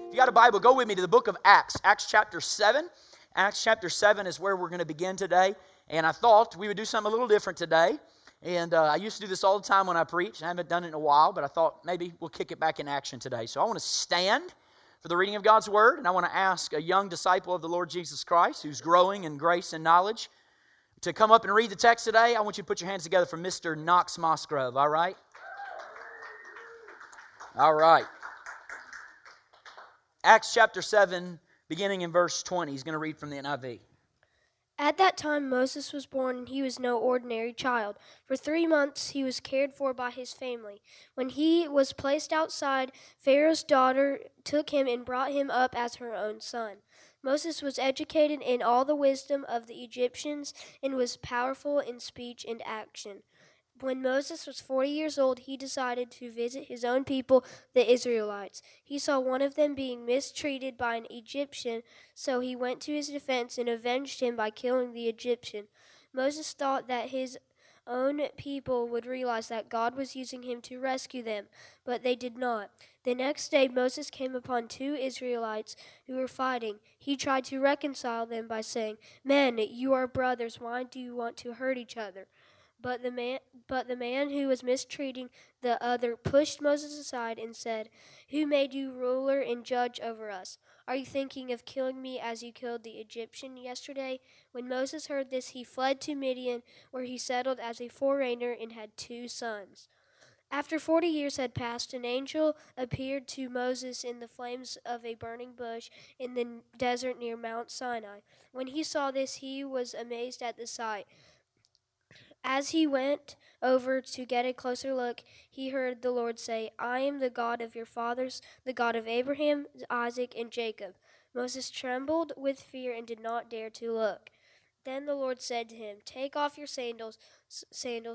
If you got a Bible, go with me to the book of Acts, Acts chapter 7. Acts chapter 7 is where we're going to begin today, and I thought we would do something a little different today, and I used to do this all the time when I preach, and I haven't done it in a while, but I thought maybe we'll kick it back in action today. So I want to stand for the reading of God's Word, and I want to ask a young disciple of the Lord Jesus Christ, who's growing in grace and knowledge, to come up and read the text today. I want you to put your hands together for Mr. Knox Mosgrove, all right? All right. Acts chapter 7, beginning in verse 20, he's going to read from the NIV. At that time Moses was born, and he was no ordinary child. For 3 months he was cared for by his family. When he was placed outside, Pharaoh's daughter took him and brought him up as her own son. Moses was educated in all the wisdom of the Egyptians and was powerful in speech and action. When Moses was 40 years old, he decided to visit his own people, the Israelites. He saw one of them being mistreated by an Egyptian, so he went to his defense and avenged him by killing the Egyptian. Moses thought that his own people would realize that God was using him to rescue them, but they did not. The next day, Moses came upon two Israelites who were fighting. He tried to reconcile them by saying, "Men, you are brothers. Why do you want to hurt each other?" But the man who was mistreating the other pushed Moses aside and said, "Who made you ruler and judge over us? Are you thinking of killing me as you killed the Egyptian yesterday?" When Moses heard this, he fled to Midian, where he settled as a foreigner and had 2 sons. After 40 years had passed, an angel appeared to Moses in the flames of a burning bush in the desert near Mount Sinai. When he saw this, he was amazed at the sight. As he went over to get a closer look, he heard the Lord say, "I am the God of your fathers, the God of Abraham, Isaac, and Jacob." Moses trembled with fear and did not dare to look. Then the Lord said to him, "Take off your sandals,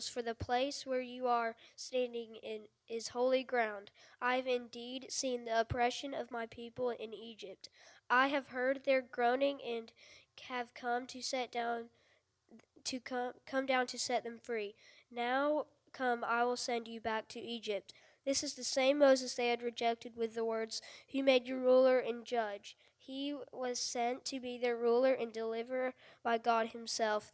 for the place where you are standing in is holy ground. I have indeed seen the oppression of my people in Egypt. I have heard their groaning and have come to come down to set them free. Now come, I will send you back to Egypt." This is the same Moses they had rejected with the words, "Who made you ruler and judge?" He was sent to be their ruler and deliverer by God himself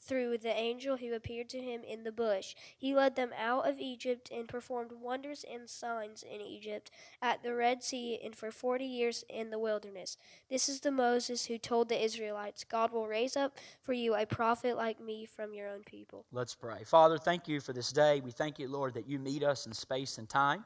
through the angel who appeared to him in the bush. He led them out of Egypt and performed wonders and signs in Egypt, at the Red Sea, and for 40 years in the wilderness. This is the Moses who told the Israelites, "God will raise up for you a prophet like me from your own people." Let's pray. Father, thank you for this day. We thank you, Lord, that you meet us in space and time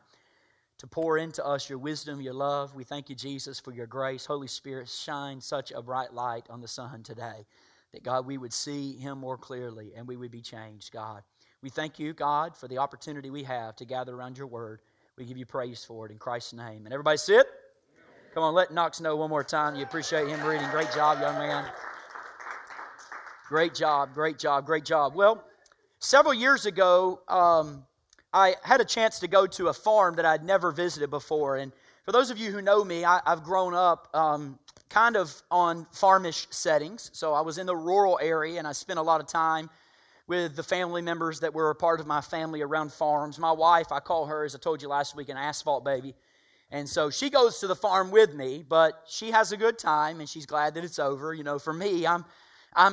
to pour into us your wisdom, your love. We thank you, Jesus, for your grace. Holy Spirit, shine such a bright light on the sun today, that, God, we would see him more clearly and we would be changed, God. We thank you, God, for the opportunity we have to gather around your word. We give you praise for it in Christ's name. And everybody sit? Come on, let Knox know one more time you appreciate him reading. Great job, young man. Great job, great job, great job. Well, several years ago, I had a chance to go to a farm that I'd never visited before. And for those of you who know me, I've grown up kind of on farmish settings. So I was in the rural area, and I spent a lot of time with the family members that were a part of my family around farms. My wife, I call her, as I told you last week, an asphalt baby. And so she goes to the farm with me, but she has a good time, and she's glad that it's over. You know, for me, I'm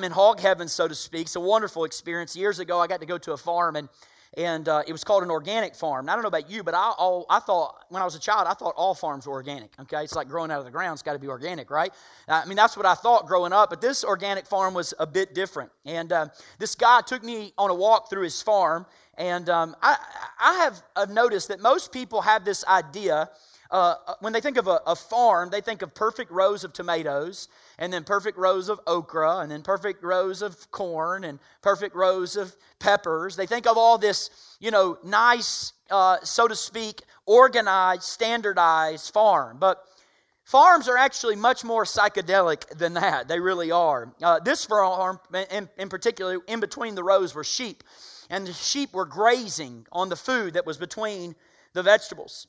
in hog heaven, so to speak. It's a wonderful experience. Years ago, I got to go to a farm, and it was called an organic farm. And I don't know about you, but I thought, when I was a child, I thought all farms were organic, okay? It's like growing out of the ground, it's got to be organic, right? I mean, that's what I thought growing up, but this organic farm was a bit different. And this guy took me on a walk through his farm, and I've noticed that most people have this idea. When they think of a farm, they think of perfect rows of tomatoes, and then perfect rows of okra, and then perfect rows of corn, and perfect rows of peppers. They think of all this, you know, nice, so to speak, organized, standardized farm. But Farms are actually much more psychedelic than that. They really are. This farm, in particular, in between the rows were sheep. And the sheep were grazing on the food that was between the vegetables.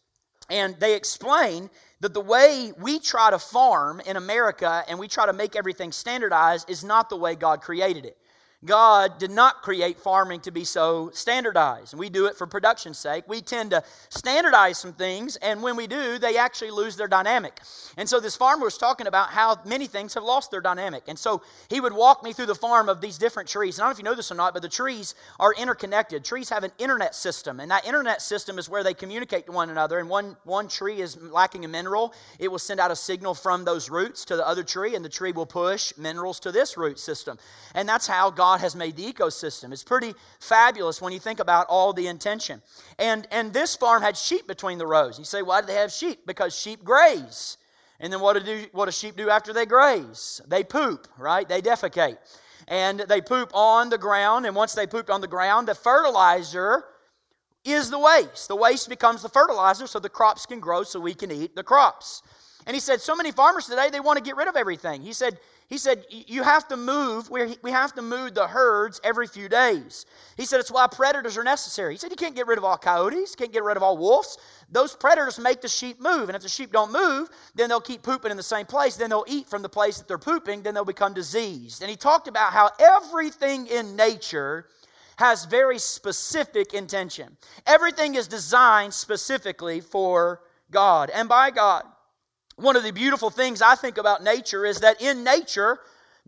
And they explain that the way we try to farm in America and we try to make everything standardized is not the way God created it. God did not create farming to be so standardized. We do it for production's sake. We tend to standardize some things, and when we do, they actually lose their dynamic. And so this farmer was talking about how many things have lost their dynamic. And so he would walk me through the farm of these different trees. And I don't know if you know this or not, but the trees are interconnected. Trees have an internet system, and that internet system is where they communicate to one another. And one tree is lacking a mineral. It will send out a signal from those roots to the other tree, and the tree will push minerals to this root system. And that's how God has made the ecosystem. It's pretty fabulous when you think about all the intention. And this farm had sheep between the rows. You say, why do they have sheep? Because sheep graze. And then what do sheep do after they graze? They poop, right? They defecate. And they poop on the ground. And once they poop on the ground, the fertilizer is the waste. The waste becomes the fertilizer so the crops can grow so we can eat the crops. And he said, so many farmers today, they want to get rid of everything. He said, you have to move, we have to move the herds every few days. He said, it's why predators are necessary. He said, you can't get rid of all coyotes, can't get rid of all wolves. Those predators make the sheep move. And if the sheep don't move, then they'll keep pooping in the same place. Then they'll eat from the place that they're pooping. Then they'll become diseased. And he talked about how everything in nature has very specific intention. Everything is designed specifically for God and by God. One of the beautiful things I think about nature is that in nature,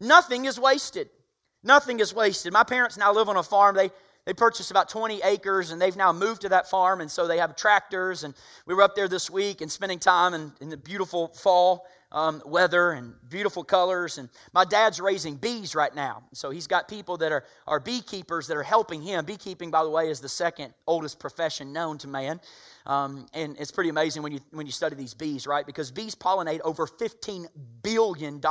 nothing is wasted. Nothing is wasted. My parents now live on a farm. They purchased about 20 acres, and they've now moved to that farm, and so they have tractors. And we were up there this week and spending time in the beautiful fall weather and beautiful colors. And my dad's raising bees right now. So he's got people that are beekeepers that are helping him. Beekeeping, by the way, is the second oldest profession known to man. And it's pretty amazing when you study these bees, right? Because bees pollinate over $15 billion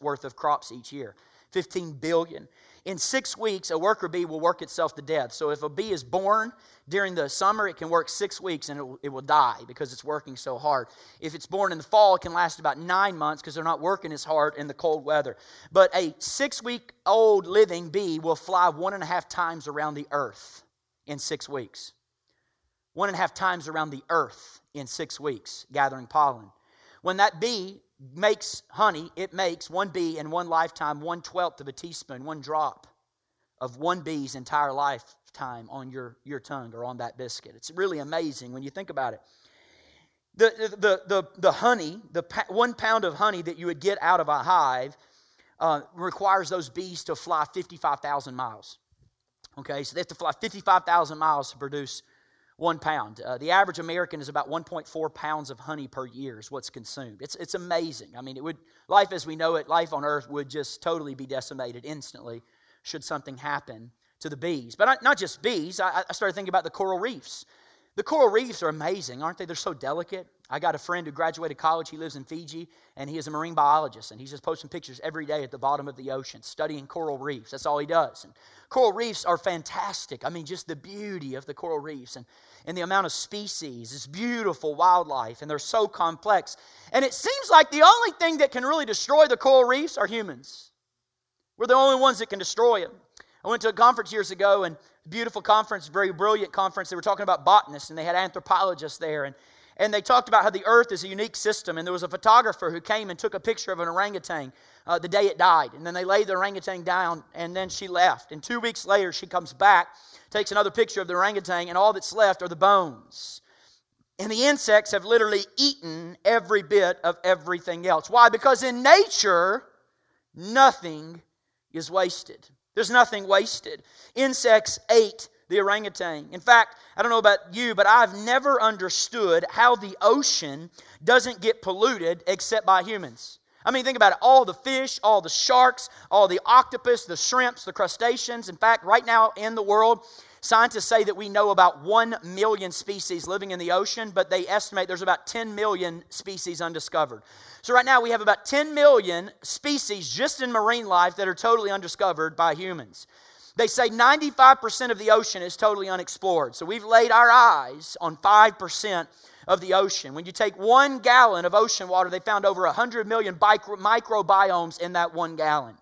worth of crops each year. 15 billion. In 6 weeks, a worker bee will work itself to death. So if a bee is born during the summer, it can work 6 weeks and it will die because it's working so hard. If it's born in the fall, it can last about 9 months because they're not working as hard in the cold weather. But a 6-week-old living bee will fly 1.5 times around the earth in 6 weeks. 1.5 times around the earth in 6 weeks, gathering pollen. When that bee makes honey, it makes one bee in one lifetime, 1/12 of a teaspoon, one drop of one bee's entire lifetime on your tongue or on that biscuit. It's really amazing when you think about it. The honey, the 1 pound of honey that you would get out of a hive requires those bees to fly 55,000 miles. Okay, so they have to fly 55,000 miles to produce 1 pound. The average American is about 1.4 pounds of honey per year is what's consumed. It's amazing. I mean, life as we know it, life on earth would just totally be decimated instantly should something happen to the bees. But not just bees. I started thinking about the coral reefs. The coral reefs are amazing, aren't they? They're so delicate. I got a friend who graduated college. He lives in Fiji, and he is a marine biologist, and he's just posting pictures every day at the bottom of the ocean, studying coral reefs. That's all he does. And coral reefs are fantastic. I mean, just the beauty of the coral reefs and the amount of species. It's beautiful wildlife, and they're so complex. And it seems like the only thing that can really destroy the coral reefs are humans. We're the only ones that can destroy them. I went to a conference years ago, and beautiful conference, very brilliant conference. They were talking about botanists, and they had anthropologists there, and they talked about how the earth is a unique system, and there was a photographer who came and took a picture of an orangutan the day it died, and then they laid the orangutan down, and then she left, and 2 weeks later, she comes back, takes another picture of the orangutan, and all that's left are the bones. And the insects have literally eaten every bit of everything else. Why? Because in nature, nothing is wasted. There's nothing wasted. Insects ate the orangutan. In fact, I don't know about you, but I've never understood how the ocean doesn't get polluted except by humans. I mean, think about it. All the fish, all the sharks, all the octopus, the shrimps, the crustaceans. In fact, right now in the world, scientists say that we know about 1 million species living in the ocean, but they estimate there's about 10 million species undiscovered. So right now we have about 10 million species just in marine life that are totally undiscovered by humans. They say 95% of the ocean is totally unexplored. So we've laid our eyes on 5% of the ocean. When you take 1 gallon of ocean water, they found over 100 million microbiomes in that 1 gallon.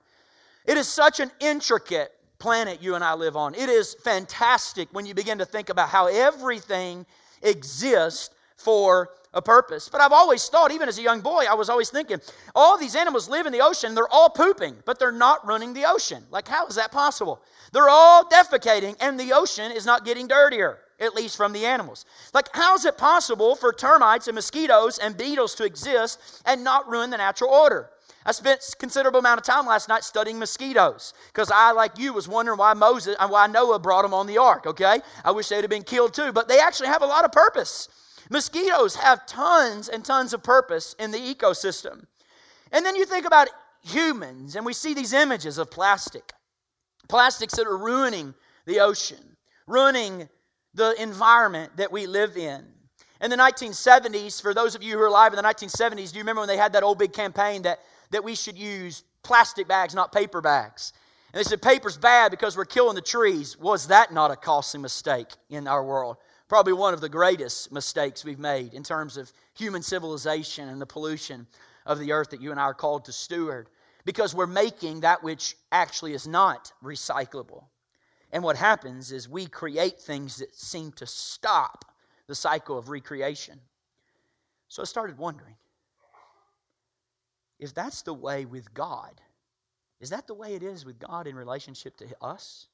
It is such an intricate planet you and I live on. It is fantastic when you begin to think about how everything exists for a purpose. But I've always thought, even as a young boy, I was always thinking, all these animals live in the ocean, they're all pooping, but they're not running the ocean. Like, how is that possible? They're all defecating, and the ocean is not getting dirtier, at least from the animals. Like, how is it possible for termites and mosquitoes and beetles to exist and not ruin the natural order? I spent a considerable amount of time last night studying mosquitoes because I, like you, was wondering why Noah brought them on the ark, okay? I wish they'd have been killed too, but they actually have a lot of purpose. Mosquitoes have tons and tons of purpose in the ecosystem. And then you think about humans, and we see these images of plastics that are ruining the ocean, ruining the environment that we live in. In the 1970s, for those of you who are alive in the 1970s, do you remember when they had that old big campaign that we should use plastic bags, not paper bags? And they said, paper's bad because we're killing the trees. Was that not a costly mistake in our world? Probably one of the greatest mistakes we've made in terms of human civilization and the pollution of the earth that you and I are called to steward, because we're making that which actually is not recyclable. And what happens is we create things that seem to stop the cycle of recreation. So I started wondering, if that's the way with God, is that the way it is with God in relationship to us?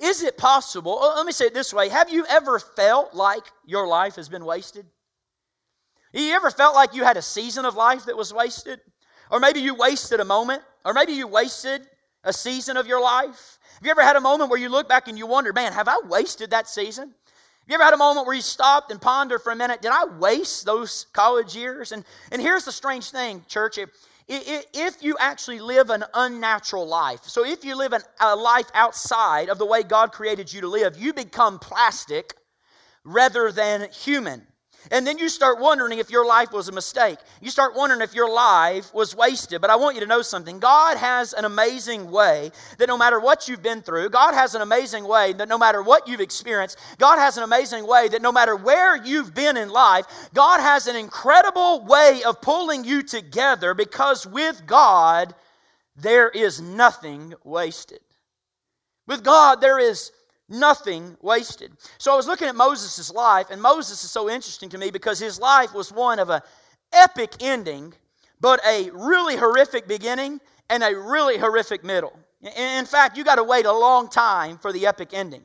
Is it possible, let me say it this way, have you ever felt like your life has been wasted? Have you ever felt like you had a season of life that was wasted? Or maybe you wasted a moment, or maybe you wasted a season of your life? Have you ever had a moment where you look back and you wonder, man, have I wasted that season? Have you ever had a moment where you stopped and pondered for a minute, did I waste those college years? And here's the strange thing, church, if you actually live an unnatural life, so if you live a life outside of the way God created you to live, you become plastic rather than human. And then you start wondering if your life was a mistake. You start wondering if your life was wasted. But I want you to know something. God has an amazing way that no matter what you've been through, God has an amazing way that no matter what you've experienced, God has an amazing way that no matter where you've been in life, God has an incredible way of pulling you together, because with God, there is nothing wasted. With God, there is nothing wasted. So I was looking at Moses' life, and Moses is so interesting to me because his life was one of an epic ending, but a really horrific beginning and a really horrific middle. In fact, you got to wait a long time for the epic ending.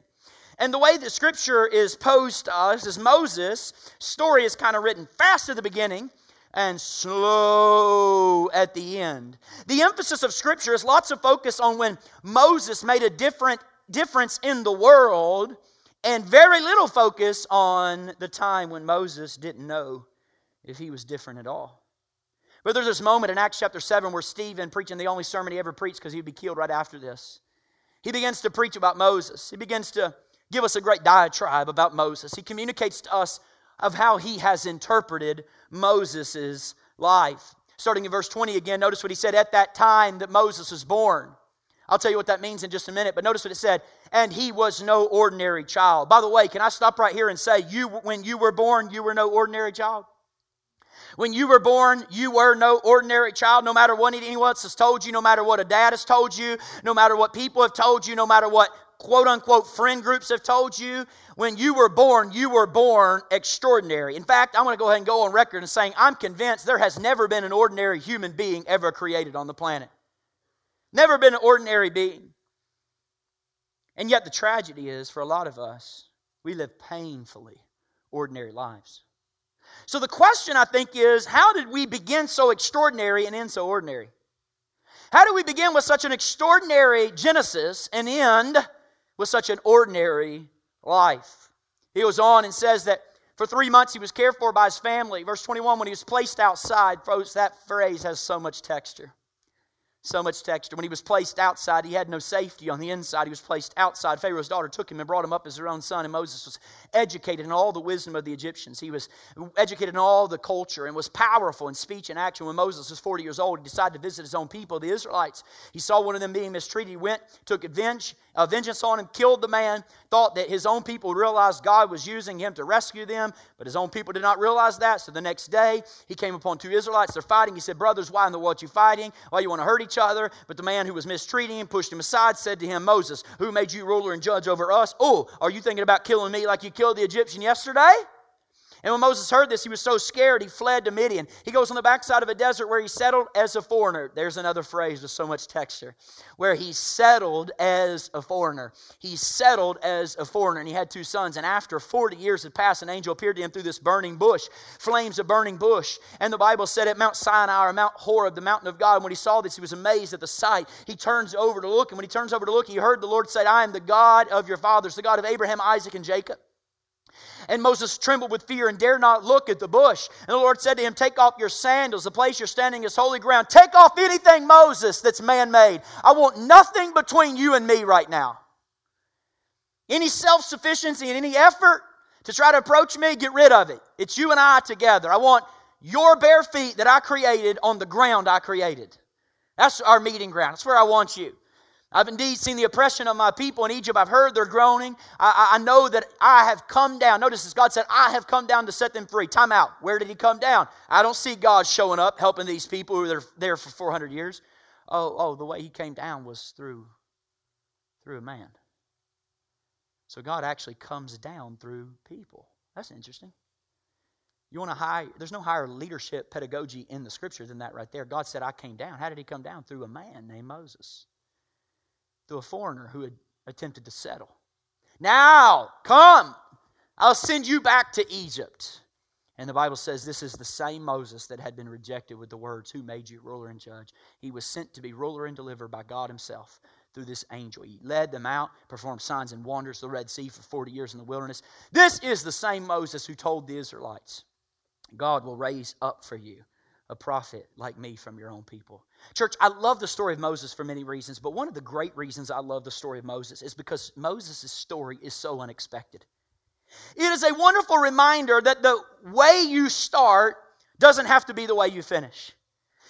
And the way that Scripture is posed to us is Moses' story is kind of written fast at the beginning and slow at the end. The emphasis of Scripture is lots of focus on when Moses made a difference in the world, and very little focus on the time when Moses didn't know if he was different at all. But there's this moment in Acts chapter 7 where Stephen, preaching the only sermon he ever preached because he'd be killed right after this, he begins to preach about Moses. He begins to give us a great diatribe about Moses. He communicates to us of how he has interpreted Moses' life. Starting in verse 20 again, notice what he said at that time that Moses was born. I'll tell you what that means in just a minute, but notice what it said, and he was no ordinary child. By the way, can I stop right here and say, when you were born, you were no ordinary child? When you were born, you were no ordinary child, no matter what anyone else has told you, no matter what a dad has told you, no matter what people have told you, no matter what quote-unquote friend groups have told you. When you were born extraordinary. In fact, I want to go ahead and go on record and saying, I'm convinced there has never been an ordinary human being ever created on the planet. Never been an ordinary being. And yet the tragedy is, for a lot of us, we live painfully ordinary lives. So the question, I think, is how did we begin so extraordinary and end so ordinary? How do we begin with such an extraordinary Genesis and end with such an ordinary life? He goes on and says that for 3 months he was cared for by his family. Verse 21, when he was placed outside, folks, that phrase has so much texture. so much texture. When he was placed outside, he had no safety on the inside. He was placed outside. Pharaoh's daughter took him and brought him up as her own son. And Moses was educated in all the wisdom of the Egyptians. He was educated in all the culture and was powerful in speech and action. When Moses was 40 years old, he decided to visit his own people, the Israelites. He saw one of them being mistreated. He went, took vengeance on him, killed the man, thought that his own people realized God was using him to rescue them, but his own people did not realize that. So the next day, he came upon two Israelites. They're fighting. He said, brothers, why in the world are you fighting? Why you want to hurt each other? But the man who was mistreating him pushed him aside, said to him, Moses, who made you ruler and judge over us? Oh, are you thinking about killing me like you killed the Egyptian yesterday? And when Moses heard this, he was so scared, he fled to Midian. He goes on the backside of a desert where he settled as a foreigner. There's another phrase with so much texture. Where he settled as a foreigner. He settled as a foreigner, and he had two sons. And after 40 years had passed, an angel appeared to him through this burning bush, flames of burning bush. And the Bible said at Mount Sinai, or Mount Horeb, the mountain of God, and when he saw this, he was amazed at the sight. He turns over to look, and when he turns over to look, he heard the Lord say, I am the God of your fathers, the God of Abraham, Isaac, and Jacob. And Moses trembled with fear and dared not look at the bush. And the Lord said to him, take off your sandals. The place you're standing is holy ground. Take off anything, Moses, that's man-made. I want nothing between you and me right now. Any self-sufficiency and any effort to try to approach me, get rid of it. It's you and I together. I want your bare feet that I created on the ground I created. That's our meeting ground. That's where I want you. I've indeed seen the oppression of my people in Egypt. I've heard their groaning. I know that I have come down. Notice this, God said, I have come down to set them free. Time out. Where did he come down? I don't see God showing up, helping these people who are there for 400 years. Oh, the way he came down was through a man. So God actually comes down through people. That's interesting. You want to there's no higher leadership pedagogy in the scripture than that right there. God said, I came down. How did he come down? Through a man named Moses. To a foreigner who had attempted to settle. Now, come, I'll send you back to Egypt. And the Bible says this is the same Moses that had been rejected with the words, who made you ruler and judge? He was sent to be ruler and deliverer by God himself through this angel. He led them out, performed signs and wonders, the Red Sea for 40 years in the wilderness. This is the same Moses who told the Israelites, God will raise up for you a prophet like me from your own people. Church, I love the story of Moses for many reasons, but one of the great reasons I love the story of Moses is because Moses' story is so unexpected. It is a wonderful reminder that the way you start doesn't have to be the way you finish.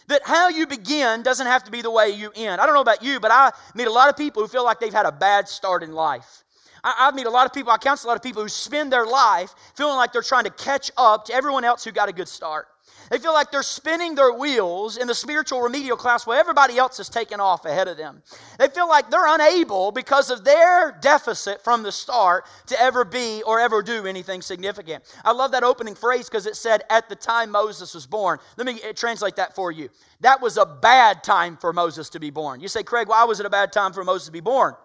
That how you begin doesn't have to be the way you end. I don't know about you, but I meet a lot of people who feel like they've had a bad start in life. I meet a lot of people, I counsel a lot of people who spend their life feeling like they're trying to catch up to everyone else who got a good start. They feel like they're spinning their wheels in the spiritual remedial class while everybody else is taking off ahead of them. They feel like they're unable, because of their deficit from the start, to ever be or ever do anything significant. I love that opening phrase because it said, at the time Moses was born. Let me translate that for you. That was a bad time for Moses to be born. You say, Craig, why was it a bad time for Moses to be born?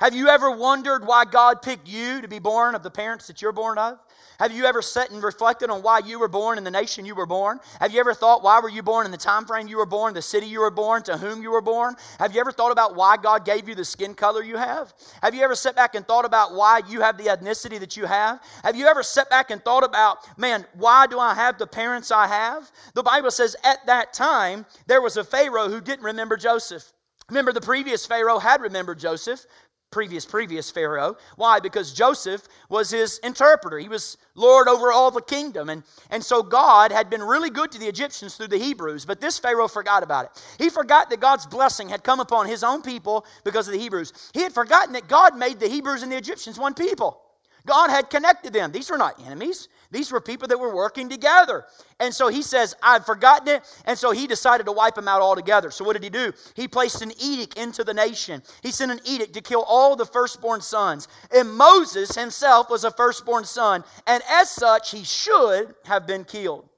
Have you ever wondered why God picked you to be born of the parents that you're born of? Have you ever sat and reflected on why you were born in the nation you were born? Have you ever thought, why were you born in the time frame you were born, the city you were born, to whom you were born? Have you ever thought about why God gave you the skin color you have? Have you ever sat back and thought about why you have the ethnicity that you have? Have you ever sat back and thought about, man, why do I have the parents I have? The Bible says at that time, there was a Pharaoh who didn't remember Joseph. Remember, the previous Pharaoh had remembered Joseph. Previous Pharaoh. Why? Because Joseph was his interpreter. He was Lord over all the kingdom. And so God had been really good to the Egyptians through the Hebrews, but this Pharaoh forgot about it. He forgot that God's blessing had come upon his own people because of the Hebrews. He had forgotten that God made the Hebrews and the Egyptians one people. God had connected them. These were not enemies. These were people that were working together. And so he says, I've forgotten it. And so he decided to wipe them out altogether. So what did he do? He placed an edict into the nation. He sent an edict to kill all the firstborn sons. And Moses himself was a firstborn son. And as such, he should have been killed.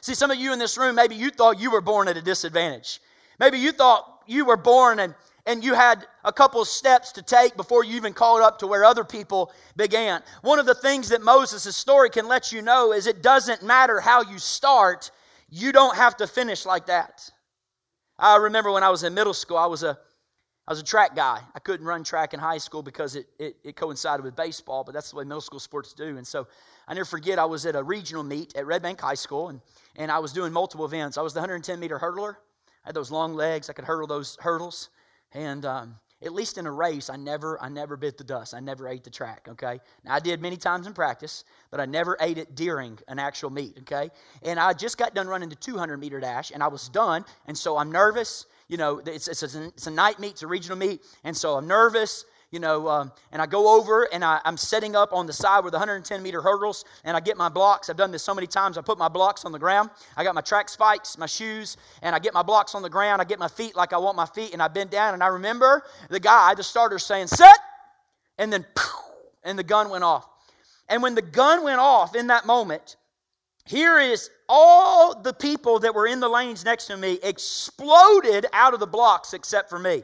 See, some of you in this room, maybe you thought you were born at a disadvantage. Maybe you thought you were born and you had a couple of steps to take before you even caught up to where other people began. One of the things that Moses' story can let you know is it doesn't matter how you start. You don't have to finish like that. I remember when I was in middle school, I was a track guy. I couldn't run track in high school because it coincided with baseball, but that's the way middle school sports do. And so I never forget, I was at a regional meet at Red Bank High School, and I was doing multiple events. I was the 110-meter hurdler. I had those long legs. I could hurdle those hurdles. And at least in a race, I never bit the dust. I never ate the track, okay? Now, I did many times in practice, but I never ate it during an actual meet, okay? And I just got done running the 200-meter dash, and I was done, and so I'm nervous. You know, it's a night meet, it's a regional meet, and so I'm nervous, you know, and I go over, and I'm setting up on the side with 110-meter hurdles, and I get my blocks. I've done this so many times. I put my blocks on the ground. I got my track spikes, my shoes, and I get my blocks on the ground. I get my feet like I want my feet, and I bend down, and I remember the guy, the starter, saying, set, and then, and the gun went off. And when the gun went off in that moment, here is all the people that were in the lanes next to me exploded out of the blocks except for me.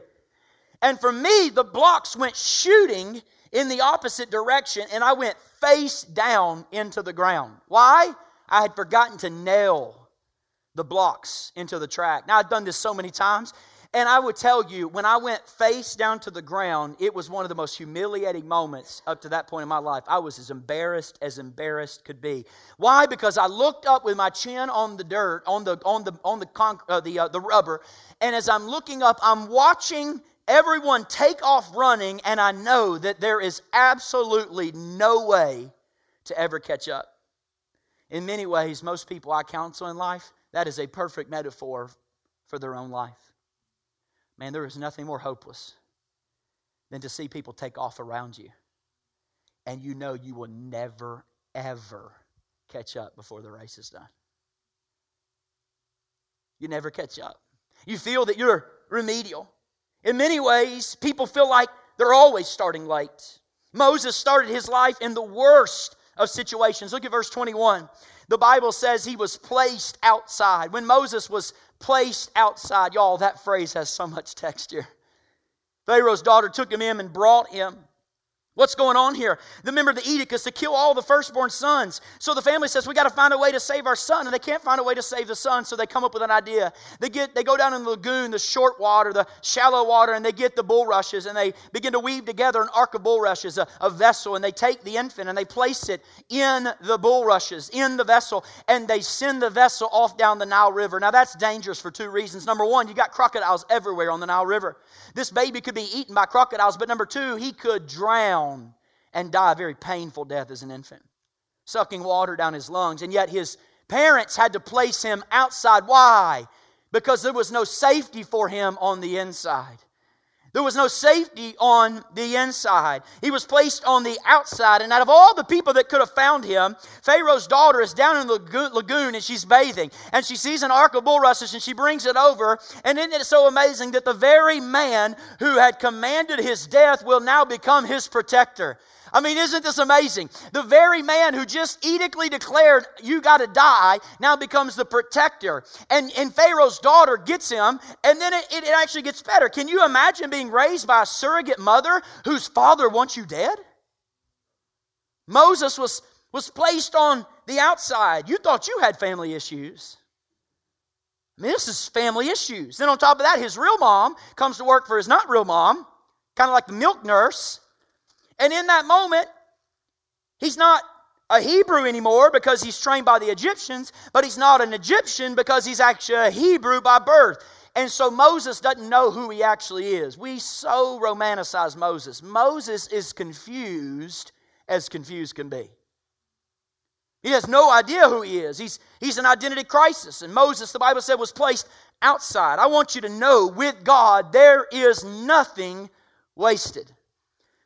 And for me, the blocks went shooting in the opposite direction, and I went face down into the ground. Why? I had forgotten to nail the blocks into the track. Now, I've done this so many times, and I would tell you, when I went face down to the ground, it was one of the most humiliating moments up to that point in my life. I was as embarrassed could be. Why? Because I looked up with my chin on the dirt, on the rubber, and as I'm looking up, I'm watching everyone take off running, and I know that there is absolutely no way to ever catch up. In many ways, most people I counsel in life, that is a perfect metaphor for their own life. Man, there is nothing more hopeless than to see people take off around you, and you know you will never, ever catch up before the race is done. You never catch up. You feel that you're remedial. In many ways, people feel like they're always starting late. Moses started his life in the worst of situations. Look at verse 21. The Bible says he was placed outside. When Moses was placed outside, y'all, that phrase has so much texture. Pharaoh's daughter took him in and brought him. What's going on here? The member of the edict is to kill all the firstborn sons. So the family says, we got to find a way to save our son. And they can't find a way to save the son, so they come up with an idea. They go down in the lagoon, the short water, the shallow water, and they get the bulrushes, and they begin to weave together an ark of bulrushes, a vessel, and they take the infant, and they place it in the bulrushes, in the vessel, and they send the vessel off down the Nile River. Now, that's dangerous for two reasons. Number one, you got crocodiles everywhere on the Nile River. This baby could be eaten by crocodiles, but number two, he could drown and die a very painful death as an infant, sucking water down his lungs. And yet his parents had to place him outside. Why? Because there was no safety for him on the inside. There was no safety on the inside. He was placed on the outside. And out of all the people that could have found him, Pharaoh's daughter is down in the lagoon and she's bathing. And she sees an ark of bulrushes and she brings it over. And isn't it so amazing that the very man who had commanded his death will now become his protector? I mean, isn't this amazing? The very man who just edictly declared, you got to die, now becomes the protector. And Pharaoh's daughter gets him, and then it actually gets better. Can you imagine being raised by a surrogate mother whose father wants you dead? Moses was placed on the outside. You thought you had family issues. I mean, this is family issues. Then on top of that, his real mom comes to work for his not real mom, kind of like the milk nurse. And in that moment, he's not a Hebrew anymore because he's trained by the Egyptians, but he's not an Egyptian because he's actually a Hebrew by birth. And so Moses doesn't know who he actually is. We so romanticize Moses. Moses is confused as confused can be. He has no idea who he is. He's an identity crisis. And Moses, the Bible said, was placed outside. I want you to know with God, there is nothing wasted.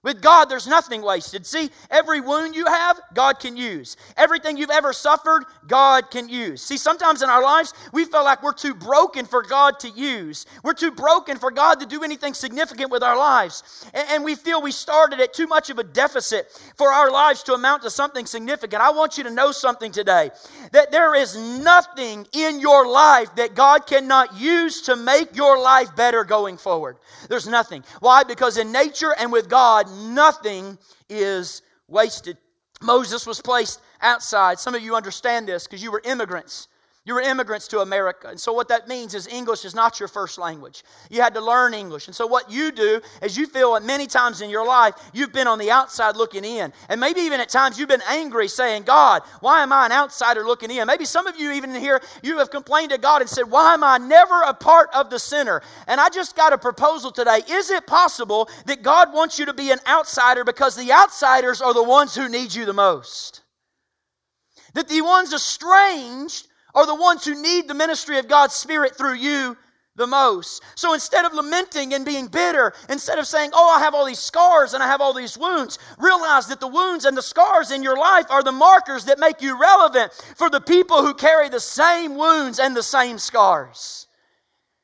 With God, there's nothing wasted. See, every wound you have, God can use. Everything you've ever suffered, God can use. See, sometimes in our lives, we feel like we're too broken for God to use. We're too broken for God to do anything significant with our lives. And we feel we started at too much of a deficit for our lives to amount to something significant. I want you to know something today, that there is nothing in your life that God cannot use to make your life better going forward. There's nothing. Why? Because in nature and with God, nothing is wasted. Moses was placed outside. Some of you understand this because you were immigrants. You were immigrants to America. And so what that means is English is not your first language. You had to learn English. And so what you do is you feel that many times in your life, you've been on the outside looking in. And maybe even at times you've been angry saying, God, why am I an outsider looking in? Maybe some of you even here, you have complained to God and said, why am I never a part of the sinner? And I just got a proposal today. Is it possible that God wants you to be an outsider because the outsiders are the ones who need you the most? That the ones estranged are the ones who need the ministry of God's Spirit through you the most. So instead of lamenting and being bitter, instead of saying, oh, I have all these scars and I have all these wounds, realize that the wounds and the scars in your life are the markers that make you relevant for the people who carry the same wounds and the same scars.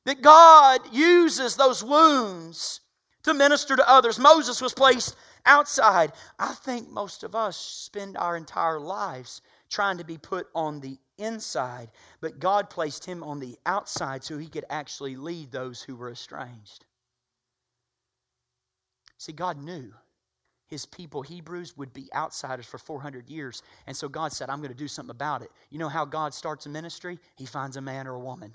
That God uses those wounds to minister to others. Moses was placed outside. I think most of us spend our entire lives trying to be put on the inside, but God placed him on the outside so he could actually lead those who were estranged. See, God knew his people, Hebrews, would be outsiders for 400 years, and so God said, I'm going to do something about it. You know how God starts a ministry? He finds a man or a woman,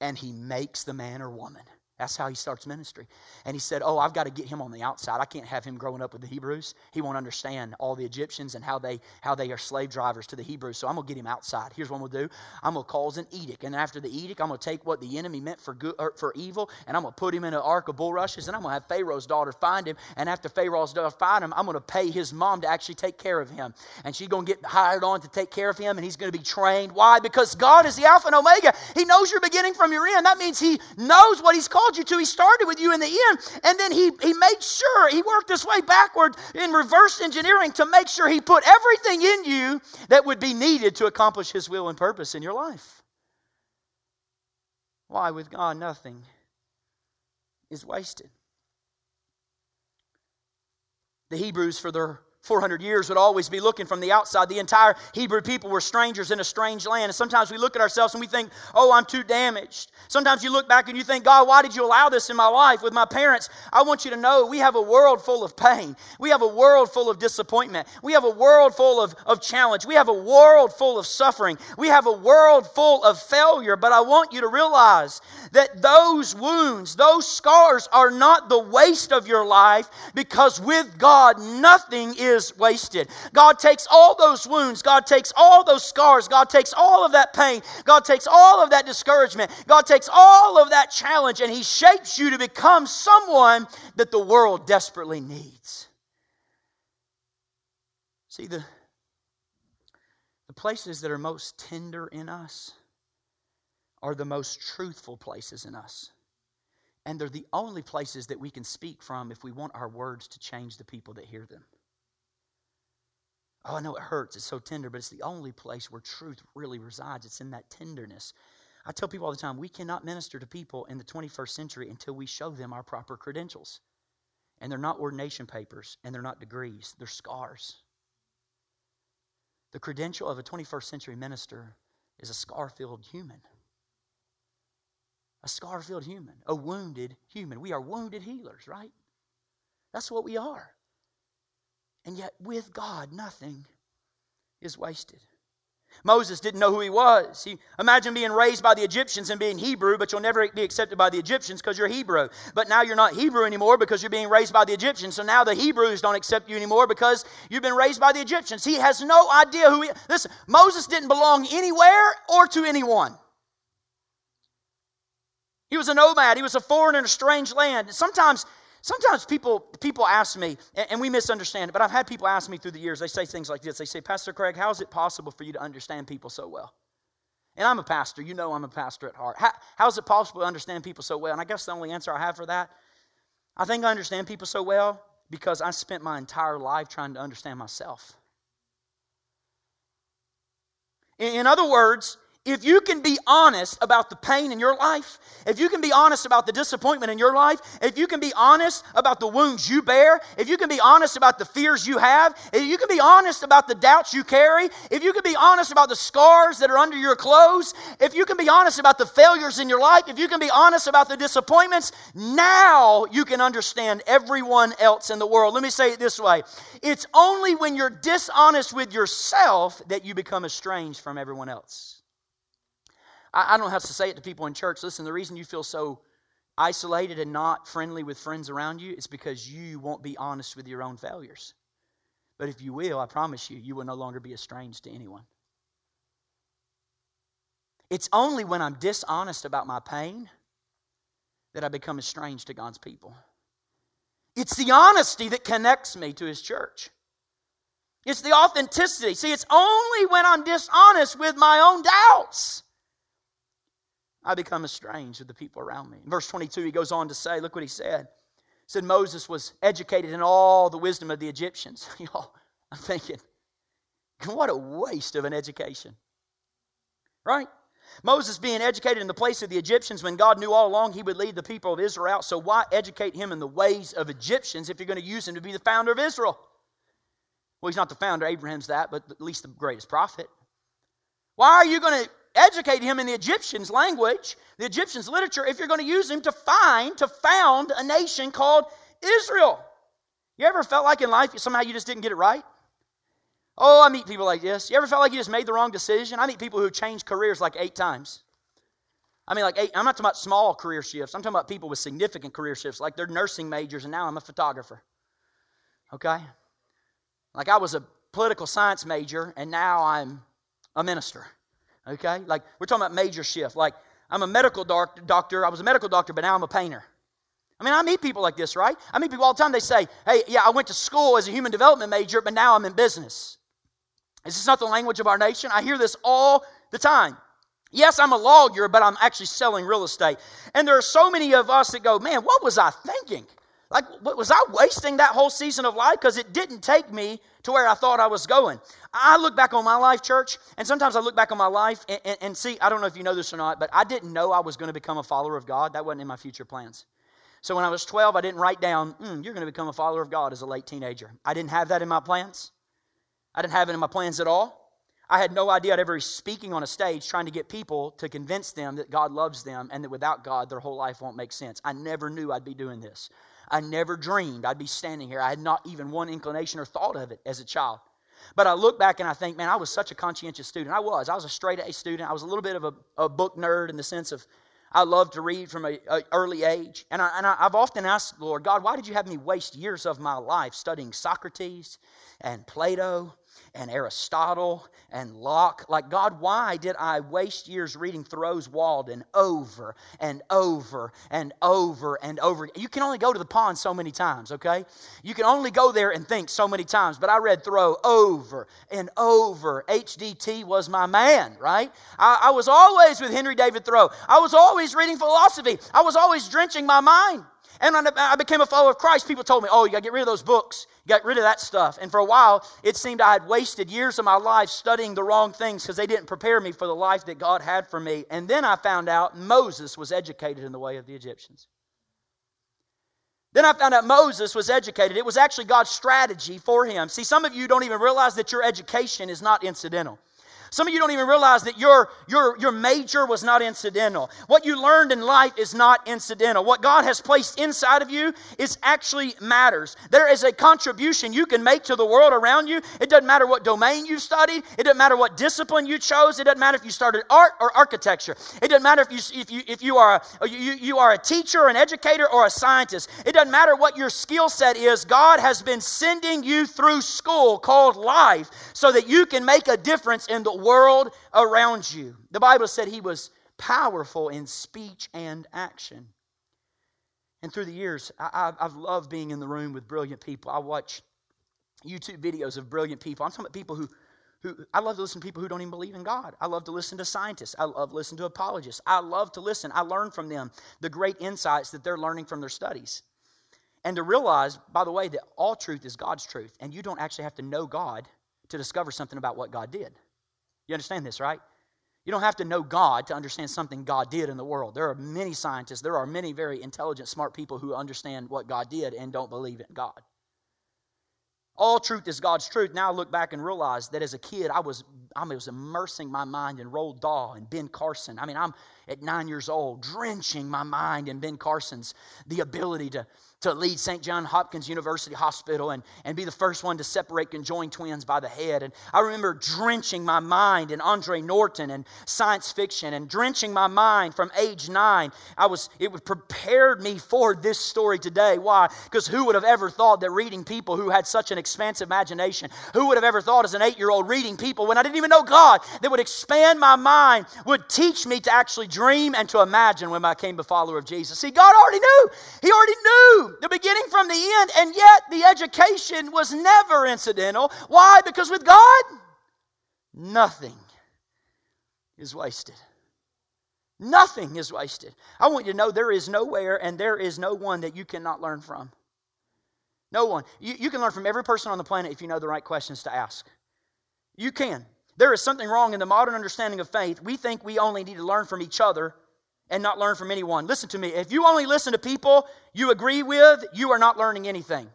and he makes the man or woman. That's how he starts ministry. And he said, oh, I've got to get him on the outside. I can't have him growing up with the Hebrews. He won't understand all the Egyptians and how they are slave drivers to the Hebrews. So I'm going to get him outside. Here's what I'm going to do. I'm going to cause an edict. And after the edict, I'm going to take what the enemy meant for good, or for evil, and I'm going to put him in an ark of bulrushes, and I'm going to have Pharaoh's daughter find him. And after Pharaoh's daughter find him, I'm going to pay his mom to actually take care of him. And she's going to get hired on to take care of him, and he's going to be trained. Why? Because God is the Alpha and Omega. He knows your beginning from your end. That means he knows what he's called you to. He started with you in the end, and then he made sure he worked his way backward in reverse engineering to make sure he put everything in you that would be needed to accomplish his will and purpose in your life. Why? With God, nothing is wasted. The Hebrews, for their 400 years, would always be looking from the outside. The entire Hebrew people were strangers in a strange land. And sometimes we look at ourselves and we think, oh, I'm too damaged. Sometimes you look back and you think, God, why did you allow this in my life with my parents? I want you to know we have a world full of pain. We have a world full of disappointment. We have a world full of challenge. We have a world full of suffering. We have a world full of failure. But I want you to realize that those wounds, those scars are not the waste of your life, because with God, nothing is wasted. God takes all those wounds. God takes all those scars. God takes all of that pain. God takes all of that discouragement. God takes all of that challenge, and he shapes you to become someone that the world desperately needs. See, the places that are most tender in us are the most truthful places in us. And they're the only places that we can speak from if we want our words to change the people that hear them. Oh, I know it hurts. It's so tender, but it's the only place where truth really resides. It's in that tenderness. I tell people all the time, we cannot minister to people in the 21st century until we show them our proper credentials. And they're not ordination papers, and they're not degrees. They're scars. The credential of a 21st century minister is a scar-filled human. A scar-filled human. A wounded human. We are wounded healers, right? That's what we are. And yet, with God, nothing is wasted. Moses didn't know who he was. Imagine being raised by the Egyptians and being Hebrew, but you'll never be accepted by the Egyptians because you're Hebrew. But now you're not Hebrew anymore because you're being raised by the Egyptians. So now the Hebrews don't accept you anymore because you've been raised by the Egyptians. He has no idea who he is. Listen, Moses didn't belong anywhere or to anyone. He was a nomad. He was a foreigner in a strange land. Sometimes people ask me, and we misunderstand it, but I've had people ask me through the years, they say things like this. They say, Pastor Craig, how is it possible for you to understand people so well? And I'm a pastor. You know I'm a pastor at heart. How is it possible to understand people so well? And I guess the only answer I have for that, I think I understand people so well because I spent my entire life trying to understand myself. In other words, if you can be honest about the pain in your life, if you can be honest about the disappointment in your life, if you can be honest about the wounds you bear, if you can be honest about the fears you have, if you can be honest about the doubts you carry, if you can be honest about the scars that are under your clothes, if you can be honest about the failures in your life, if you can be honest about the disappointments, now you can understand everyone else in the world. Let me say it this way. It's only when you're dishonest with yourself that you become estranged from everyone else. I don't have to say it to people in church. Listen, the reason you feel so isolated and not friendly with friends around you is because you won't be honest with your own failures. But if you will, I promise you, you will no longer be estranged to anyone. It's only when I'm dishonest about my pain that I become estranged to God's people. It's the honesty that connects me to His church. It's the authenticity. See, it's only when I'm dishonest with my own doubts I become estranged with the people around me. In verse 22, he goes on to say, look what he said. He said, Moses was educated in all the wisdom of the Egyptians. Y'all, I'm thinking, what a waste of an education. Right? Moses being educated in the place of the Egyptians when God knew all along he would lead the people of Israel out. So why educate him in the ways of Egyptians if you're going to use him to be the founder of Israel? Well, he's not the founder. Abraham's that, but at least the greatest prophet. Why are you going to educate him in the Egyptians' language, the Egyptians' literature, if you're going to use him to found a nation called Israel? You ever felt like in life somehow you just didn't get it right? Oh, I meet people like this. You ever felt like you just made the wrong decision? I meet people who change careers like 8 times. I mean, like 8. I'm not talking about small career shifts. I'm talking about people with significant career shifts, like they're nursing majors and now I'm a photographer. Okay? Like I was a political science major and now I'm a minister. Okay? Like we're talking about major shift. Like I'm a medical doctor. I was a medical doctor, but now I'm a painter. I mean, I meet people like this, right? I meet people all the time. They say, hey, yeah, I went to school as a human development major, but now I'm in business. Is this not the language of our nation? I hear this all the time. Yes, I'm a lawyer, but I'm actually selling real estate. And there are so many of us that go, man, what was I thinking? Like, was I wasting that whole season of life? Because it didn't take me to where I thought I was going. I look back on my life, church, and sometimes I look back on my life and see, I don't know if you know this or not, but I didn't know I was going to become a follower of God. That wasn't in my future plans. So when I was 12, I didn't write down, you're going to become a follower of God as a late teenager. I didn't have that in my plans. I didn't have it in my plans at all. I had no idea I'd ever be speaking on a stage trying to get people to convince them that God loves them and that without God, their whole life won't make sense. I never knew I'd be doing this. I never dreamed I'd be standing here. I had not even one inclination or thought of it as a child. But I look back and I think, man, I was such a conscientious student. I was a straight A student. I was a little bit of a book nerd in the sense of I loved to read from an early age. And I've often asked the Lord, God, why did you have me waste years of my life studying Socrates and Plato and Aristotle and Locke? Like, God, why did I waste years reading Thoreau's Walden over and over and over and over? You can only go to the pond so many times, okay? You can only go there and think so many times. But I read Thoreau over and over. HDT was my man, right? I was always with Henry David Thoreau. I was always reading philosophy. I was always drenching my mind. And when I became a follower of Christ, people told me, oh, you got to get rid of those books. You got rid of that stuff. And for a while, it seemed I had wasted years of my life studying the wrong things because they didn't prepare me for the life that God had for me. And then I found out Moses was educated in the way of the Egyptians. Then I found out Moses was educated. It was actually God's strategy for him. See, some of you don't even realize that your education is not incidental. Some of you don't even realize that your major was not incidental. What you learned in life is not incidental. What God has placed inside of you is actually matters. There is a contribution you can make to the world around you. It doesn't matter what domain you studied. It doesn't matter what discipline you chose. It doesn't matter if you started art or architecture. It doesn't matter if you are a teacher, an educator, or a scientist. It doesn't matter what your skill set is. God has been sending you through school called life so that you can make a difference in the world around you. The Bible said he was powerful in speech and action. And through the years, I've loved being in the room with brilliant people. I watch YouTube videos of brilliant people. I'm talking about people who I love to listen to people who don't even believe in God. I love to listen to scientists. I love to listen to apologists. I love to listen. I learn from them the great insights that they're learning from their studies. And to realize, by the way, that all truth is God's truth. And you don't actually have to know God to discover something about what God did. You understand this, right? You don't have to know God to understand something God did in the world. There are many scientists, there are many very intelligent, smart people who understand what God did and don't believe in God. All truth is God's truth. Now I look back and realize that as a kid, I was I was immersing my mind in Roald Dahl and Ben Carson. I mean, I'm at 9 years old, drenching my mind in Ben Carson's the ability to lead St. John Hopkins University Hospital and be the first one to separate conjoined twins by the head. And I remember drenching my mind in Andre Norton and science fiction, and drenching my mind from age 9. It prepared me for this story today. Why? Because who would have ever thought that reading people who had such an expansive imagination, who would have ever thought as an 8-year-old reading people when I didn't even know God, that would expand my mind, would teach me to actually dream and to imagine when I became a follower of Jesus. See, God already knew. He already knew the beginning from the end, and yet the education was never incidental. Why? Because with God, nothing is wasted. Nothing is wasted. I want you to know there is nowhere and there is no one that you cannot learn from. No one. You can learn from every person on the planet if you know the right questions to ask. You can. There is something wrong in the modern understanding of faith. We think we only need to learn from each other and not learn from anyone. Listen to me. If you only listen to people you agree with, you are not learning anything.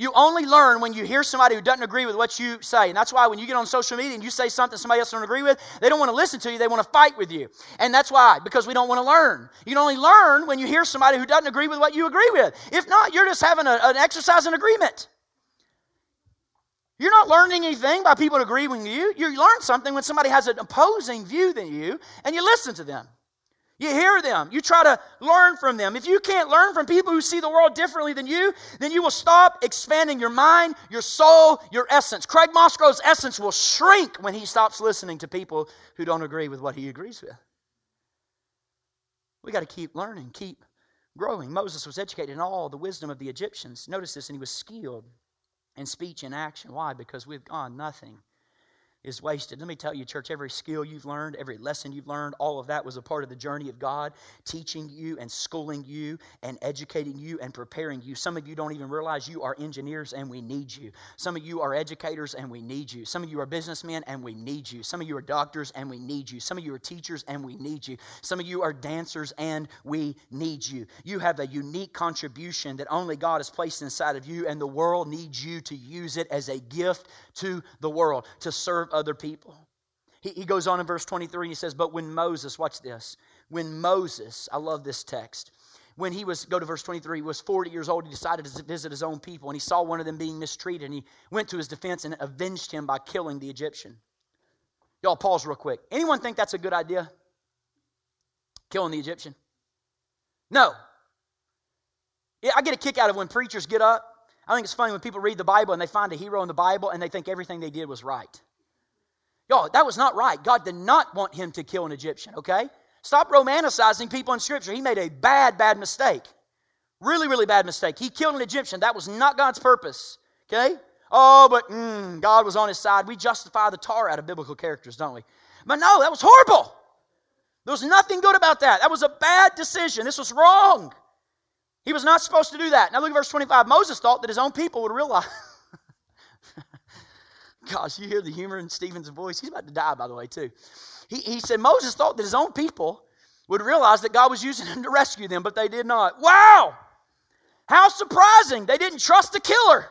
You only learn when you hear somebody who doesn't agree with what you say. And that's why when you get on social media and you say something somebody else don't agree with, they don't want to listen to you, they want to fight with you. And that's why, because we don't want to learn. You can only learn when you hear somebody who doesn't agree with what you agree with. If not, you're just having an exercise in agreement. You're not learning anything by people agreeing with you. You learn something when somebody has an opposing view than you, and you listen to them. You hear them. You try to learn from them. If you can't learn from people who see the world differently than you, then you will stop expanding your mind, your soul, your essence. Craig Mosgrove's essence will shrink when he stops listening to people who don't agree with what he agrees with. We got to keep learning, keep growing. Moses was educated in all the wisdom of the Egyptians. Notice this, and he was skilled in speech and action. Why? Because with God, nothing is wasted. Let me tell you, church, every skill you've learned, every lesson you've learned, all of that was a part of the journey of God, teaching you and schooling you and educating you and preparing you. Some of you don't even realize you are engineers and we need you. Some of you are educators and we need you. Some of you are businessmen and we need you. Some of you are doctors and we need you. Some of you are teachers and we need you. Some of you are dancers and we need you. You have a unique contribution that only God has placed inside of you, and the world needs you to use it as a gift to the world, to serve other people. He goes on in verse 23 and he says, but when Moses, watch this, when Moses, I love this text, when he was, go to verse 23, was 40 years old, he decided to visit his own people, and he saw one of them being mistreated, and he went to his defense and avenged him by killing the Egyptian. Y'all pause real quick. Anyone think that's a good idea? Killing the Egyptian? No. I get a kick out of when preachers get up. I think it's funny when people read the Bible and they find a hero in the Bible and they think everything they did was right. Y'all, that was not right. God did not want him to kill an Egyptian, okay? Stop romanticizing people in Scripture. He made a bad, bad mistake. Really, really bad mistake. He killed an Egyptian. That was not God's purpose, okay? Oh, but God was on his side. We justify the tar out of biblical characters, don't we? But no, that was horrible. There was nothing good about that. That was a bad decision. This was wrong. He was not supposed to do that. Now look at verse 25. Moses thought that his own people would realize... Gosh, you hear the humor in Stephen's voice. He's about to die, by the way, too. He said Moses thought that his own people would realize that God was using him to rescue them, but they did not. Wow! How surprising. They didn't trust the killer.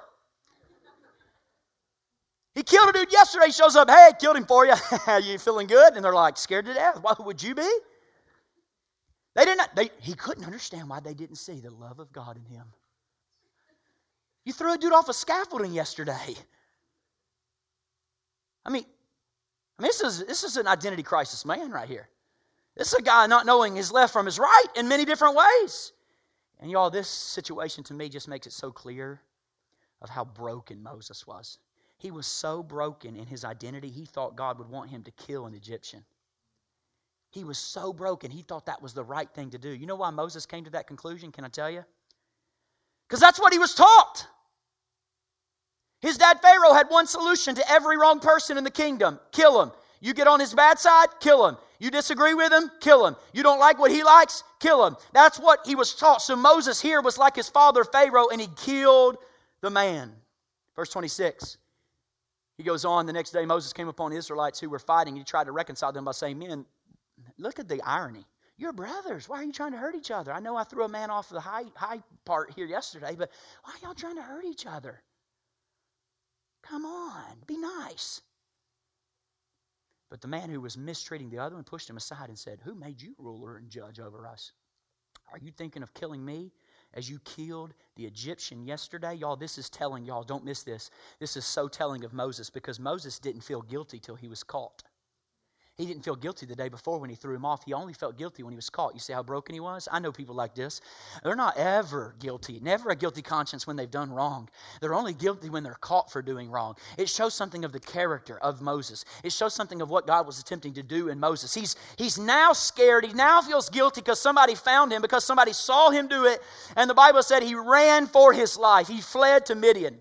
He killed a dude yesterday. He shows up, hey, killed him for you. You feeling good? And they're like, scared to death. Why would you be? They did not. He couldn't understand why they didn't see the love of God in him. You threw a dude off a scaffolding yesterday. I mean, this is an identity crisis man right here. This is a guy not knowing his left from his right in many different ways. And y'all, this situation to me just makes it so clear of how broken Moses was. He was so broken in his identity, he thought God would want him to kill an Egyptian. He was so broken, he thought that was the right thing to do. You know why Moses came to that conclusion, can I tell you? Because that's what he was taught. His dad, Pharaoh, had one solution to every wrong person in the kingdom. Kill him. You get on his bad side, kill him. You disagree with him, kill him. You don't like what he likes, kill him. That's what he was taught. So Moses here was like his father, Pharaoh, and he killed the man. Verse 26. He goes on, the next day Moses came upon the Israelites who were fighting. He tried to reconcile them by saying, men, look at the irony. You're brothers. Why are you trying to hurt each other? I know I threw a man off the high part here yesterday, but why are y'all trying to hurt each other? Come on, be nice. But the man who was mistreating the other one pushed him aside and said, "Who made you ruler and judge over us? Are you thinking of killing me as you killed the Egyptian yesterday?" Y'all, this is telling. Y'all, don't miss this. This is so telling of Moses, because Moses didn't feel guilty till he was caught. He didn't feel guilty the day before when he threw him off. He only felt guilty when he was caught. You see how broken he was? I know people like this. They're not ever guilty, never a guilty conscience when they've done wrong. They're only guilty when they're caught for doing wrong. It shows something of the character of Moses. It shows something of what God was attempting to do in Moses. He's now scared. He now feels guilty because somebody found him, because somebody saw him do it. And the Bible said he ran for his life. He fled to Midian.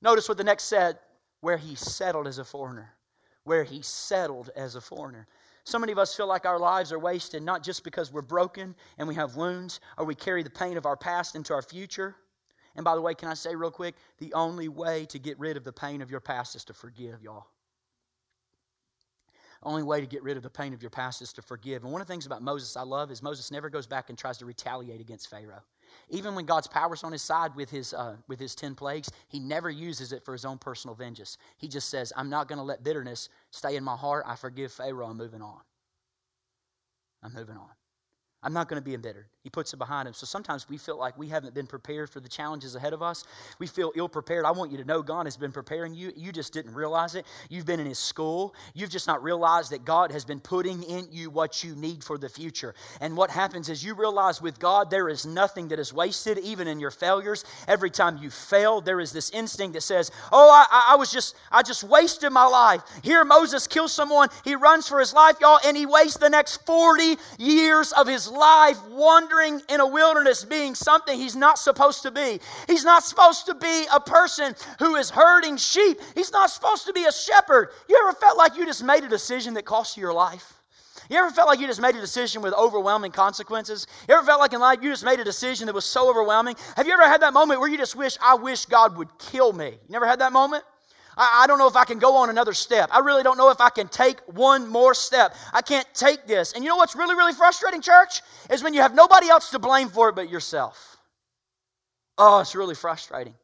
Notice what the next said, where he settled as a foreigner. Where he settled as a foreigner. So many of us feel like our lives are wasted, not just because we're broken and we have wounds, or we carry the pain of our past into our future. And by the way, can I say real quick, the only way to get rid of the pain of your past is to forgive, y'all. The only way to get rid of the pain of your past is to forgive. And one of the things about Moses I love is Moses never goes back and tries to retaliate against Pharaoh. Even when God's power's on his side with his 10 plagues, he never uses it for his own personal vengeance. He just says, "I'm not going to let bitterness stay in my heart. I forgive Pharaoh. I'm moving on. I'm moving on. I'm not going to be embittered." He puts it behind him. So sometimes we feel like we haven't been prepared for the challenges ahead of us. We feel ill-prepared. I want you to know God has been preparing you. You just didn't realize it. You've been in his school. You've just not realized that God has been putting in you what you need for the future. And what happens is you realize with God there is nothing that is wasted, even in your failures. Every time you fail, there is this instinct that says, "Oh, I just wasted my life." Here Moses kills someone. He runs for his life, y'all, and he wastes the next 40 years of his life wandering in a wilderness, being something he's not supposed to be. He's not supposed to be a person who is herding sheep. He's not supposed to be a shepherd. You ever felt like you just made a decision that cost you your life? You ever felt like you just made a decision with overwhelming consequences? You ever felt like in life you just made a decision that was so overwhelming? Have you ever had that moment where you just wish, "I wish God would kill me"? You never had that moment? I don't know if I can go on another step. I really don't know if I can take one more step. I can't take this. And you know what's really, really frustrating, church? Is when you have nobody else to blame for it but yourself. Oh, it's really frustrating.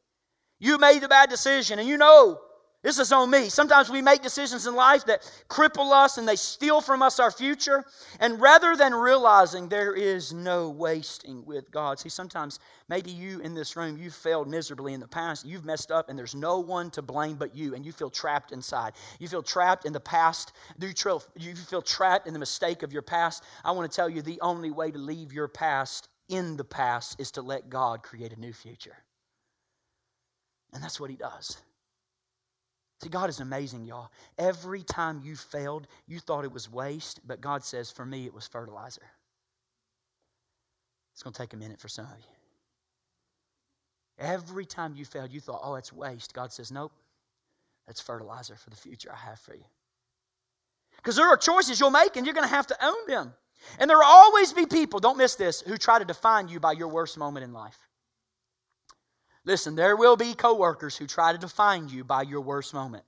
You made the bad decision, and you know this is on me. Sometimes we make decisions in life that cripple us and they steal from us our future. And rather than realizing there is no wasting with God. See, sometimes maybe you in this room, you failed miserably in the past. You've messed up and there's no one to blame but you. And you feel trapped inside. You feel trapped in the past. You feel trapped in the mistake of your past. I want to tell you, the only way to leave your past in the past is to let God create a new future. And that's what he does. See, God is amazing, y'all. Every time you failed, you thought it was waste, but God says, "For me, it was fertilizer." It's going to take a minute for some of you. Every time you failed, you thought, "Oh, that's waste." God says, "Nope, that's fertilizer for the future I have for you." Because there are choices you'll make, and you're going to have to own them. And there will always be people, don't miss this, who try to define you by your worst moment in life. Listen, there will be coworkers who try to define you by your worst moment.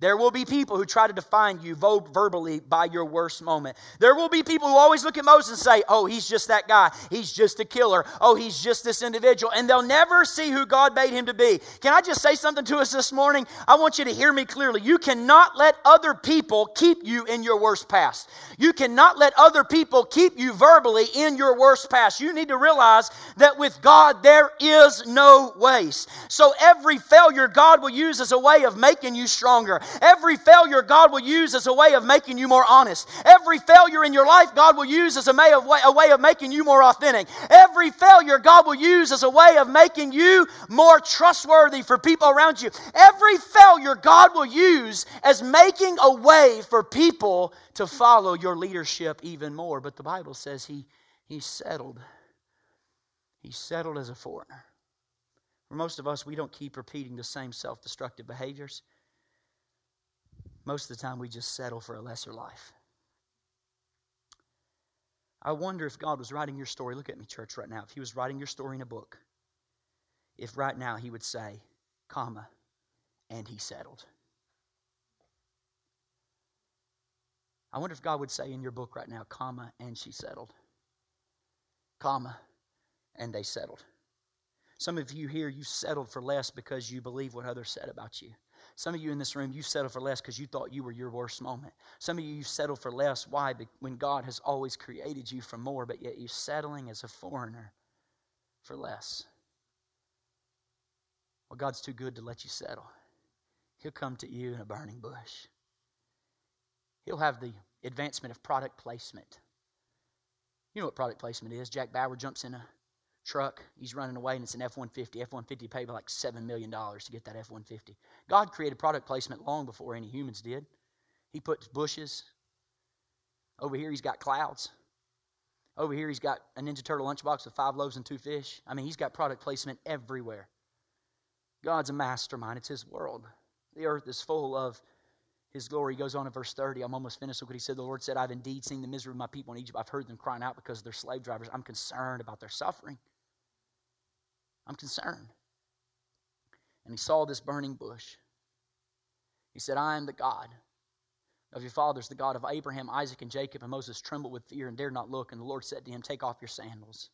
There will be people who try to define you verbally by your worst moment. There will be people who always look at Moses and say, "Oh, he's just that guy. He's just a killer. Oh, he's just this individual." And they'll never see who God made him to be. Can I just say something to us this morning? I want you to hear me clearly. You cannot let other people keep you in your worst past. You cannot let other people keep you verbally in your worst past. You need to realize that with God, there is no waste. So every failure God will use as a way of making you stronger. Every failure God will use as a way of making you more honest. Every failure in your life God will use as a way of making you more authentic. Every failure God will use as a way of making you more trustworthy for people around you. Every failure God will use as making a way for people to follow your leadership even more. But the Bible says he settled. He settled as a foreigner. For most of us, we don't keep repeating the same self-destructive behaviors. Most of the time, we just settle for a lesser life. I wonder if God was writing your story. Look at me, church, right now. If he was writing your story in a book, if right now he would say, comma, and he settled. I wonder if God would say in your book right now, comma, and she settled. Comma, and they settled. Some of you here, you settled for less because you believe what others said about you. Some of you in this room, you've settled for less because you thought you were your worst moment. Some of you, you've settled for less. Why? When God has always created you for more, but yet you're settling as a foreigner for less. Well, God's too good to let you settle. He'll come to you in a burning bush. He'll have the advancement of product placement. You know what product placement is. Jack Bauer jumps in a truck. He's running away, and it's an F-150. F-150 paid by like $7 million to get that F-150. God created product placement long before any humans did. He puts bushes. Over here, he's got clouds. Over here, he's got a Ninja Turtle lunchbox with 5 loaves and 2 fish. I mean, he's got product placement everywhere. God's a mastermind. It's his world. The earth is full of his glory. He goes on in verse 30. I'm almost finished. Look what he said. The Lord said, I've indeed seen the misery of my people in Egypt. I've heard them crying out because they're slave drivers. I'm concerned about their suffering. I'm concerned. And he saw this burning bush. He said, I am the God of your fathers, the God of Abraham, Isaac, and Jacob. And Moses trembled with fear and dared not look. And the Lord said to him, take off your sandals.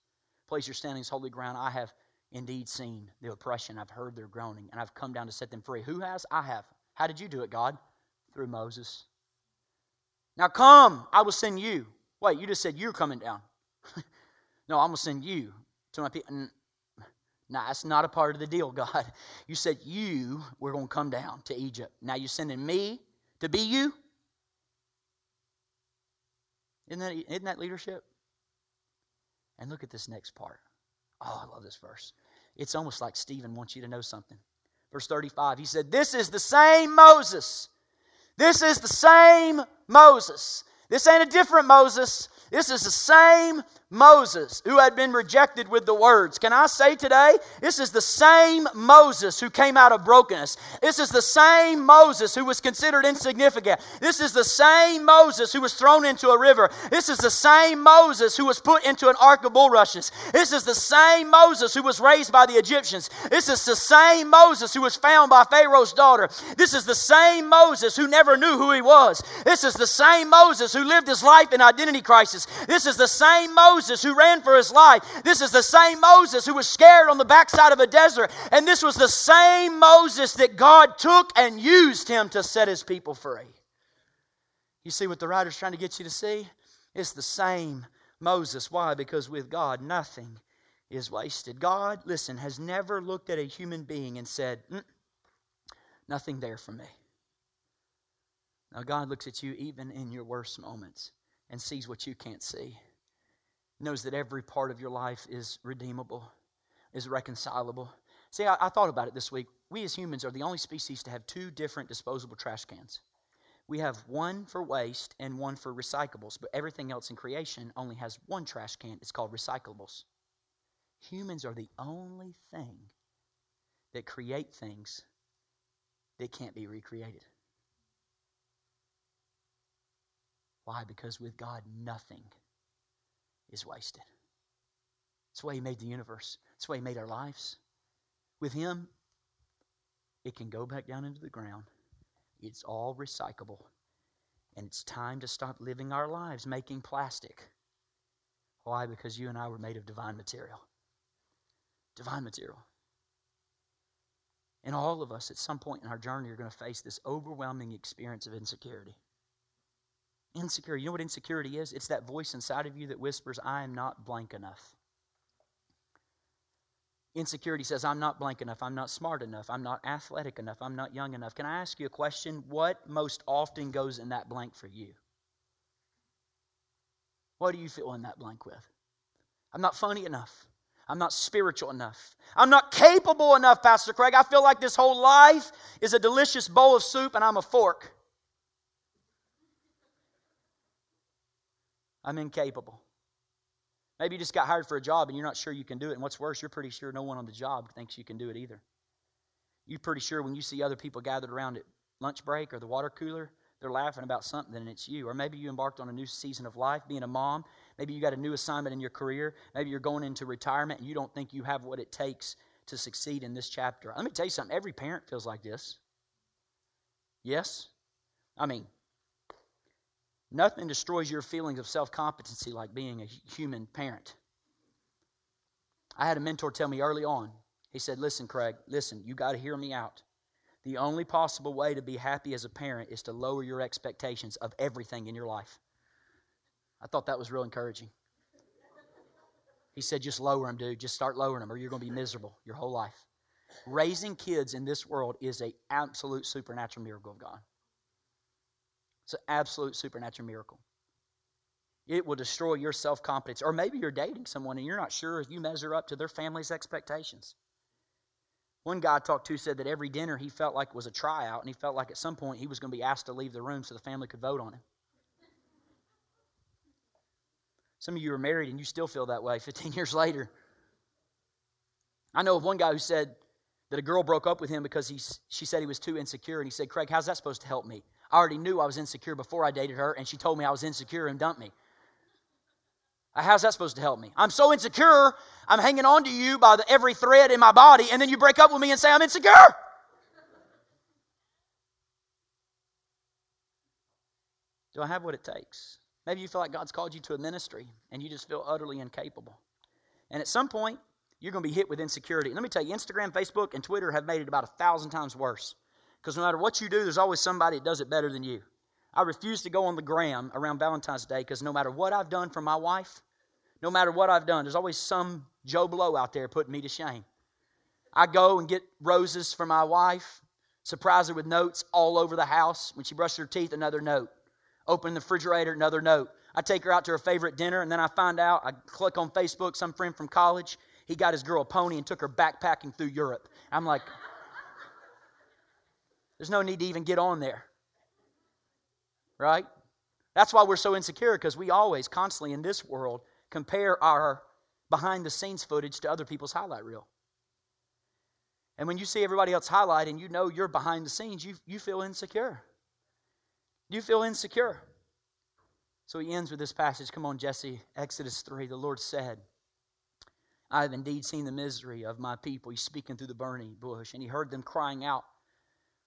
Place your standing on holy ground. I have indeed seen the oppression. I've heard their groaning. And I've come down to set them free. Who has? I have. How did you do it, God? Through Moses. Now come, I will send you. Wait, you just said you're coming down. No, I'm going to send you to my people. Nah, that's not a part of the deal, God. You said you were going to come down to Egypt. Now you're sending me to be you? Isn't that leadership? And look at this next part. Oh, I love this verse. It's almost like Stephen wants you to know something. Verse 35, he said, this is the same Moses. This is the same Moses. This ain't a different Moses. This is the same Moses who had been rejected with the words. Can I say today, this is the same Moses who came out of brokenness. This is the same Moses who was considered insignificant. This is the same Moses who was thrown into a river. This is the same Moses who was put into an ark of bulrushes. This is the same Moses who was raised by the Egyptians. This is the same Moses who was found by Pharaoh's daughter. This is the same Moses who never knew who he was. This is the same Moses who lived his life in identity crisis. This is the same Moses who ran for his life. This is the same Moses who was scared on the backside of a desert. And this was the same Moses that God took and used him to set his people free. You see what the writer's trying to get you to see? It's the same Moses. Why? Because with God, nothing is wasted. God, listen, has never looked at a human being and said, nothing there for me. Now God looks at you even in your worst moments and sees what you can't see. Knows that every part of your life is redeemable, is reconcilable. See, I thought about it this week. We as humans are the only species to have 2 different disposable trash cans. We have one for waste and one for recyclables, but everything else in creation only has one trash can. It's called recyclables. Humans are the only thing that create things that can't be recreated. Why? Because with God, nothing is wasted. That's why He made the universe. That's why He made our lives. With Him, it can go back down into the ground. It's all recyclable. And it's time to stop living our lives making plastic. Why? Because you and I were made of divine material. Divine material. And all of us at some point in our journey are going to face this overwhelming experience of insecurity. Insecurity. You know what insecurity is? It's that voice inside of you that whispers, I am not blank enough. Insecurity says, I'm not blank enough. I'm not smart enough. I'm not athletic enough. I'm not young enough. Can I ask you a question? What most often goes in that blank for you? What do you fill in that blank with? I'm not funny enough. I'm not spiritual enough. I'm not capable enough, Pastor Craig. I feel like this whole life is a delicious bowl of soup and I'm a fork. I'm incapable. Maybe you just got hired for a job and you're not sure you can do it. And what's worse, you're pretty sure no one on the job thinks you can do it either. You're pretty sure when you see other people gathered around at lunch break or the water cooler, they're laughing about something and it's you. Or maybe you embarked on a new season of life, being a mom. Maybe you got a new assignment in your career. Maybe you're going into retirement and you don't think you have what it takes to succeed in this chapter. Let me tell you something. Every parent feels like this. Yes? I mean, nothing destroys your feelings of self-competency like being a human parent. I had a mentor tell me early on, he said, listen, Craig, listen, you got to hear me out. The The only possible way to be happy as a parent is to lower your expectations of everything in your life. I thought that was real encouraging. He said, just lower them, dude. Just start lowering them, or you're going to be miserable your whole life. Raising kids in this world is an absolute supernatural miracle of God. It's an absolute supernatural miracle. It will destroy your self-confidence. Or maybe you're dating someone and you're not sure if you measure up to their family's expectations. One guy I talked to said that every dinner he felt like was a tryout, and he felt like at some point he was going to be asked to leave the room so the family could vote on him. Some of you are married and you still feel that way 15 years later. I know of one guy who said that a girl broke up with him because she said he was too insecure, and he said, Craig, how's that supposed to help me? I already knew I was insecure before I dated her, and she told me I was insecure and dumped me. How's that supposed to help me? I'm so insecure, I'm hanging on to you by every thread in my body, and then you break up with me and say I'm insecure. Do I have what it takes? Maybe you feel like God's called you to a ministry, and you just feel utterly incapable. And at some point, you're going to be hit with insecurity. And let me tell you, Instagram, Facebook, and Twitter have made it about 1,000 times worse. Because no matter what you do, there's always somebody that does it better than you. I refuse to go on the gram around Valentine's Day because no matter what I've done for my wife, no matter what I've done, there's always some Joe Blow out there putting me to shame. I go and get roses for my wife, surprise her with notes all over the house. When she brushes her teeth, another note. Open the refrigerator, another note. I take her out to her favorite dinner, and then I find out, I click on Facebook, some friend from college, he got his girl a pony and took her backpacking through Europe. I'm like, there's no need to even get on there. Right? That's why we're so insecure, because we always constantly in this world compare our behind-the-scenes footage to other people's highlight reel. And when you see everybody else highlight and you know you're behind the scenes, you feel insecure. You feel insecure. So he ends with this passage. Come on, Jesse. Exodus 3, the Lord said, I have indeed seen the misery of my people. He's speaking through the burning bush, and he heard them crying out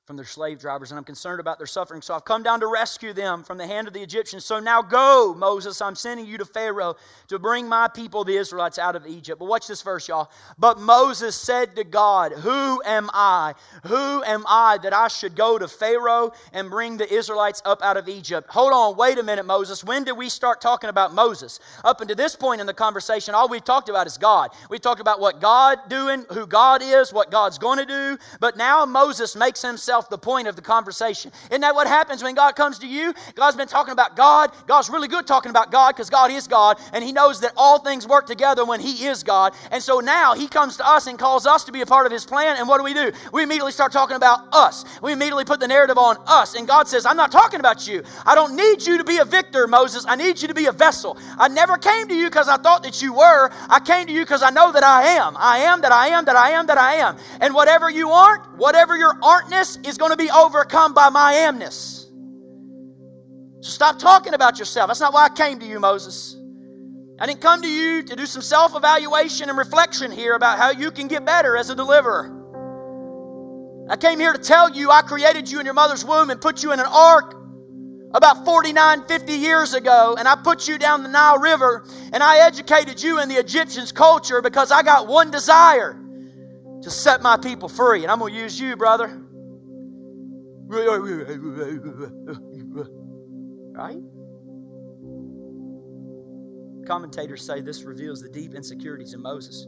from their slave drivers, and I'm concerned about their suffering, so I've come down to rescue them from the hand of the Egyptians. So now go, Moses, I'm sending you to Pharaoh to bring my people, the Israelites, out of Egypt. But watch this verse, y'all. But Moses said to God, who am I? Who am I that I should go to Pharaoh and bring the Israelites up out of Egypt? Hold on, wait a minute, Moses. When did we start talking about Moses? Up until this point in the conversation, all we've talked about is God. We talked about what God doing, who God is, what God's going to do. But now Moses makes himself the point of the conversation. Isn't that what happens when God comes to you? God's been talking about God. God's really good talking about God because God is God, and he knows that all things work together when he is God. And so now he comes to us and calls us to be a part of his plan, and what do? We immediately start talking about us. We immediately put the narrative on us, and God says, I'm not talking about you. I don't need you to be a victor, Moses. I need you to be a vessel. I never came to you because I thought that you were. I came to you because I know that I am. I am that I am that I am that I am. And whatever you aren't, whatever your aren't-ness is going to be overcome by my amness. So stop talking about yourself. That's not why I came to you, Moses. I didn't come to you to do some self-evaluation and reflection here about how you can get better as a deliverer. I came here to tell you I created you in your mother's womb and put you in an ark about 49, 50 years ago, and I put you down the Nile River, and I educated you in the Egyptians' culture because I got one desire, to set my people free, and I'm going to use you, brother. Right? Commentators say this reveals the deep insecurities in Moses.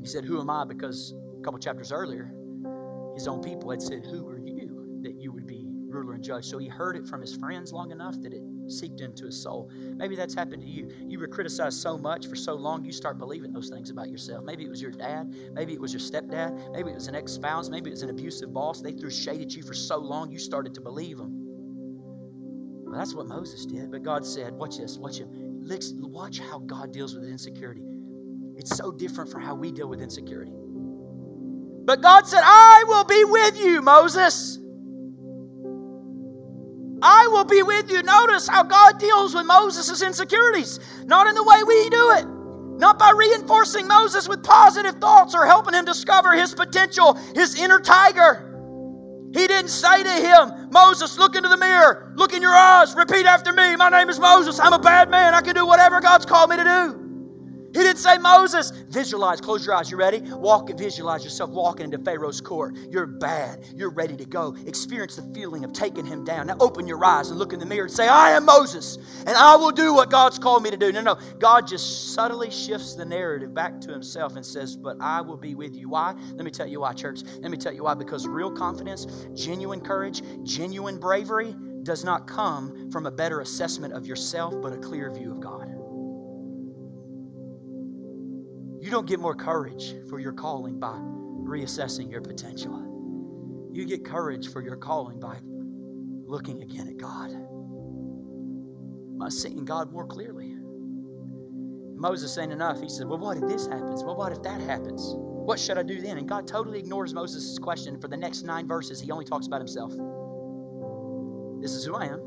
He said, who am I? Because a couple chapters earlier, his own people had said, who are you that you would be ruler and judge? So he heard it from his friends long enough that it seeped into his soul. Maybe that's happened to you. You were criticized so much for so long, you start believing those things about yourself. Maybe it was your dad. Maybe it was your stepdad. Maybe it was an ex-spouse. Maybe it was an abusive boss. They threw shade at you for so long, you started to believe them. Well, that's what Moses did. But God said, watch this, watch him. Watch how God deals with insecurity. It's so different from how we deal with insecurity. But God said, I will be with you, Moses. I will be with you. Notice how God deals with Moses' insecurities. Not in the way we do it. Not by reinforcing Moses with positive thoughts or helping him discover his potential, his inner tiger. He didn't say to him, Moses, look into the mirror. Look in your eyes. Repeat after me. My name is Moses. I'm a bad man. I can do whatever God's called me to do. He didn't say, Moses, visualize, close your eyes, you ready? Walk and visualize yourself walking into Pharaoh's court. You're bad, you're ready to go. Experience the feeling of taking him down. Now open your eyes and look in the mirror and say, I am Moses, and I will do what God's called me to do. No, God just subtly shifts the narrative back to himself and says, but I will be with you. Why? Let me tell you why, church. Let me tell you why. Because real confidence, genuine courage, genuine bravery does not come from a better assessment of yourself, but a clear view of God. You don't get more courage for your calling by reassessing your potential. You get courage for your calling by looking again at God, by seeing God more clearly. Moses ain't enough. He says, well, what if this happens? Well, what if that happens? What should I do then? And God totally ignores Moses' question. For the next 9 verses, he only talks about himself. This is who I am.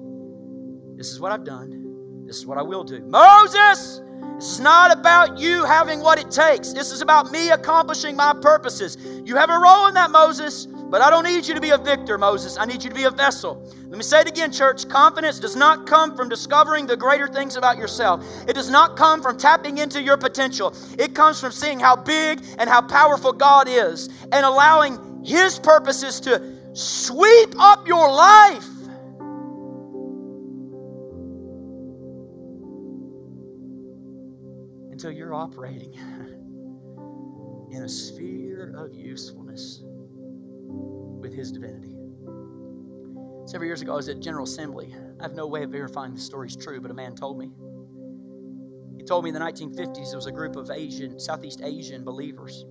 This is what I've done. This is what I will do. Moses! It's not about you having what it takes. This is about me accomplishing my purposes. You have a role in that, Moses, but I don't need you to be a victor, Moses. I need you to be a vessel. Let me say it again, church. Confidence does not come from discovering the greater things about yourself. It does not come from tapping into your potential. It comes from seeing how big and how powerful God is and allowing His purposes to sweep up your life. So you're operating in a sphere of usefulness with His divinity. Several years ago, I was at General Assembly. I have no way of verifying the story's true, but a man told me. He told me in the 1950s there was a group of Southeast Asian believers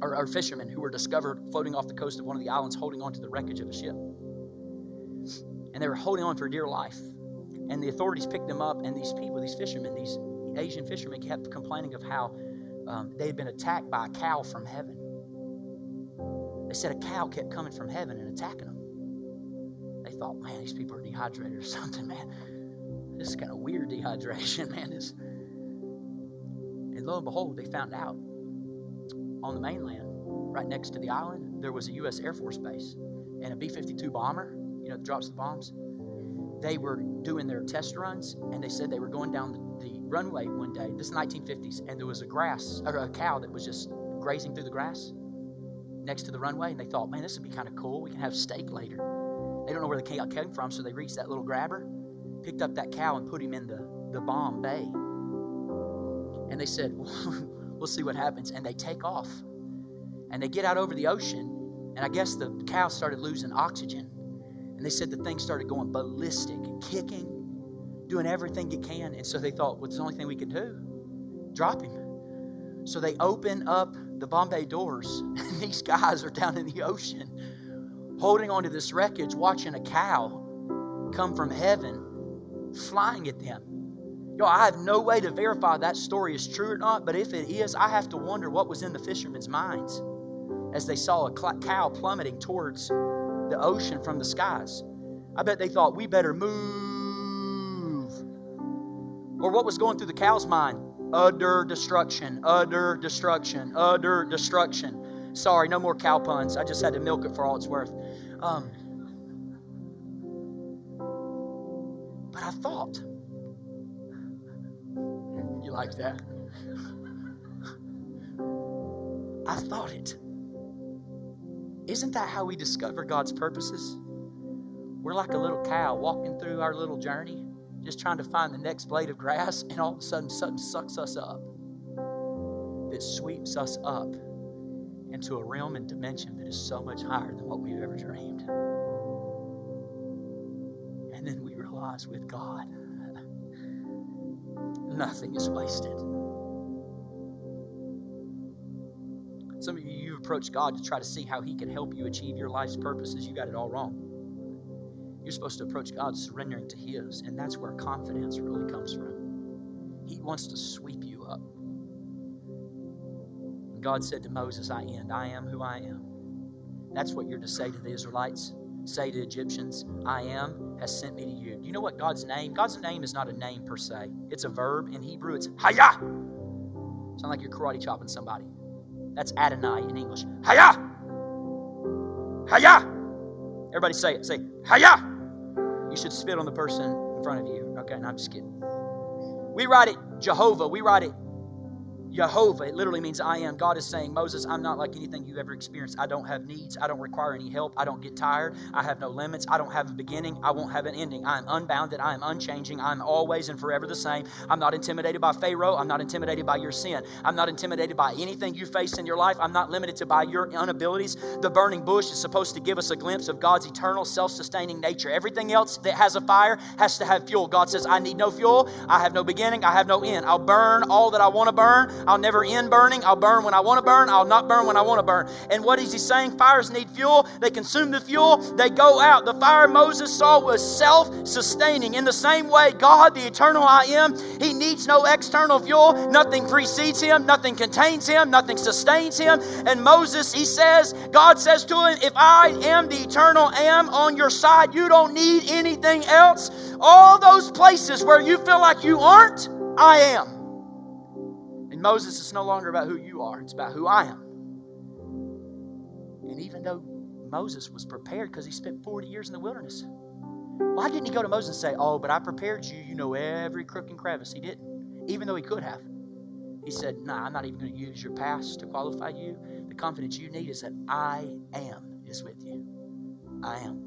or fishermen who were discovered floating off the coast of one of the islands, holding on to the wreckage of a ship. And they were holding on for dear life. And the authorities picked them up, and these people, these fishermen, these Asian fishermen kept complaining of how they had been attacked by a cow from heaven. They said a cow kept coming from heaven and attacking them. They thought, man, these people are dehydrated or something, man. This is kind of weird dehydration, man. And lo and behold, they found out on the mainland, right next to the island, there was a U.S. Air Force base and a B-52 bomber, you know, that drops the bombs. They were doing their test runs, and they said they were going down the runway one day. This is 1950s, and there was a cow that was just grazing through the grass next to the runway, and they thought, man, this would be kind of cool. We can have steak later. They don't know where the cow came from, so they reached that little grabber, picked up that cow, and put him in the bomb bay. And they said, we'll see what happens. And they take off, and they get out over the ocean, and I guess the cow started losing oxygen. And they said the thing started going ballistic, kicking, doing everything it can. And so they thought, well, it's the only thing we can do, drop him. So they open up the bomb bay doors, and these guys are down in the ocean holding onto this wreckage, watching a cow come from heaven, flying at them. Yo, I have no way to verify that story is true or not, but if it is, I have to wonder what was in the fishermen's minds as they saw a cow plummeting towards the ocean from the skies. I bet they thought, we better move. Or what was going through the cow's mind? Utter destruction, utter destruction, utter destruction. Sorry, no more cow puns. I just had to milk it for all it's worth. But I thought, you like that? I thought it. Isn't that how we discover God's purposes? We're like a little cow walking through our little journey, just trying to find the next blade of grass, and all of a sudden something sucks us up that sweeps us up into a realm and dimension that is so much higher than what we've ever dreamed. And then we realize with God, nothing is wasted. Some of you approach God to try to see how He can help you achieve your life's purposes. You got it all wrong. You're supposed to approach God surrendering to His, and that's where confidence really comes from. He wants to sweep you up. And God said to Moses, I am who I am. That's what you're to say to the Israelites, say to Egyptians, I am has sent me to you. Do you know what God's name? God's name is not a name per se. It's a verb. In Hebrew, it's Hayah. Sound like you're karate chopping somebody. That's Adonai in English. Hayah! Hayah! Everybody say it. Say, Hayah! You should spit on the person in front of you. Okay, no, I'm just kidding. We write it Jehovah. We write it Jehovah, it literally means I am. God is saying, Moses, I'm not like anything you've ever experienced. I don't have needs. I don't require any help. I don't get tired. I have no limits. I don't have a beginning. I won't have an ending. I am unbounded. I am unchanging. I am always and forever the same. I'm not intimidated by Pharaoh. I'm not intimidated by your sin. I'm not intimidated by anything you face in your life. I'm not limited to by your inabilities. The burning bush is supposed to give us a glimpse of God's eternal, self-sustaining nature. Everything else that has a fire has to have fuel. God says, I need no fuel. I have no beginning. I have no end. I'll burn all that I want to burn. I'll never end burning. I'll burn when I want to burn. I'll not burn when I want to burn. And what is he saying? Fires need fuel. They consume the fuel. They go out. The fire Moses saw was self-sustaining. In the same way, God, the eternal I am, he needs no external fuel. Nothing precedes him. Nothing contains him. Nothing sustains him. And Moses, he says, God says to him, if I am the eternal am on your side, you don't need anything else. All those places where you feel like you aren't, I am. Moses, it's no longer about who you are. It's about who I am. And even though Moses was prepared because he spent 40 years in the wilderness, why didn't he go to Moses and say, oh, but I prepared you. You know every crook and crevice. He didn't, even though he could have. He said, nah, I'm not even going to use your past to qualify you. The confidence you need is that I am is with you. I am.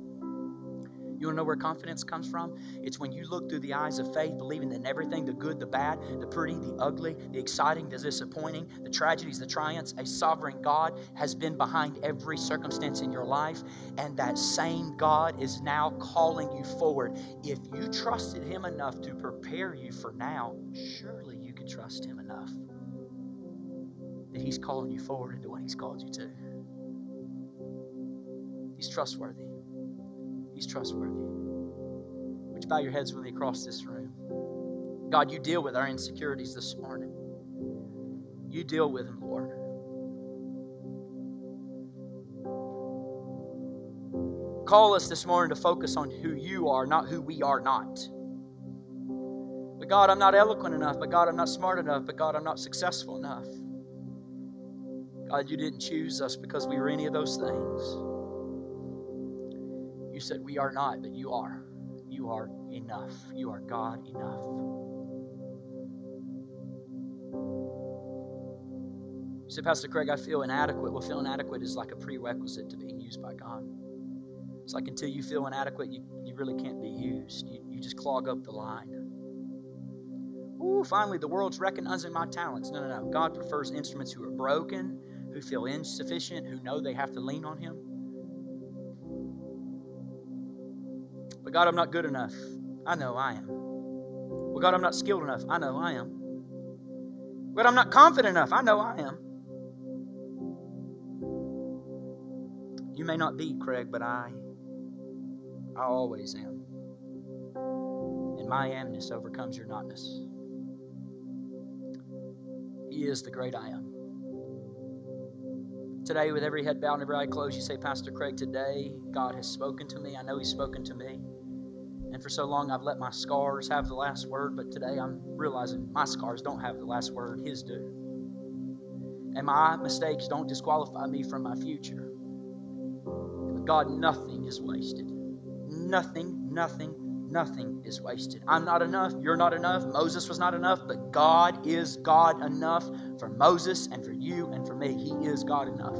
You want to know where confidence comes from? It's when you look through the eyes of faith, believing that in everything, the good, the bad, the pretty, the ugly, the exciting, the disappointing, the tragedies, the triumphs, a sovereign God has been behind every circumstance in your life. And that same God is now calling you forward. If you trusted him enough to prepare you for now, surely you could trust him enough that he's calling you forward into what he's called you to. He's trustworthy. He's trustworthy. Would you bow your heads with me across this room? God, you deal with our insecurities this morning. You deal with them, Lord. Call us this morning to focus on who you are, not who we are not. But God, I'm not eloquent enough. But God, I'm not smart enough. But God, I'm not successful enough. God, you didn't choose us because we were any of those things. You said we are not, but you are. You are enough. You are God enough. You said, Pastor Craig, I feel inadequate. Well, feeling inadequate is like a prerequisite to being used by God. It's like until you feel inadequate, you really can't be used. You just clog up the line. Ooh, finally, the world's recognizing my talents. No, no, no. God prefers instruments who are broken, who feel insufficient, who know they have to lean on him. But God, I'm not good enough. I know I am. Well, God, I'm not skilled enough. I know I am. But I'm not confident enough. I know I am. You may not be, Craig, but I always am. And my amness overcomes your notness. He is the great I am. Today, with every head bowed and every eye closed, you say, Pastor Craig, today God has spoken to me. I know he's spoken to me. And for so long, I've let my scars have the last word. But today, I'm realizing my scars don't have the last word. His do. And my mistakes don't disqualify me from my future. But God, nothing is wasted. Nothing is wasted. I'm not enough. You're not enough. Moses was not enough. But God is God enough for Moses and for you and for me. He is God enough.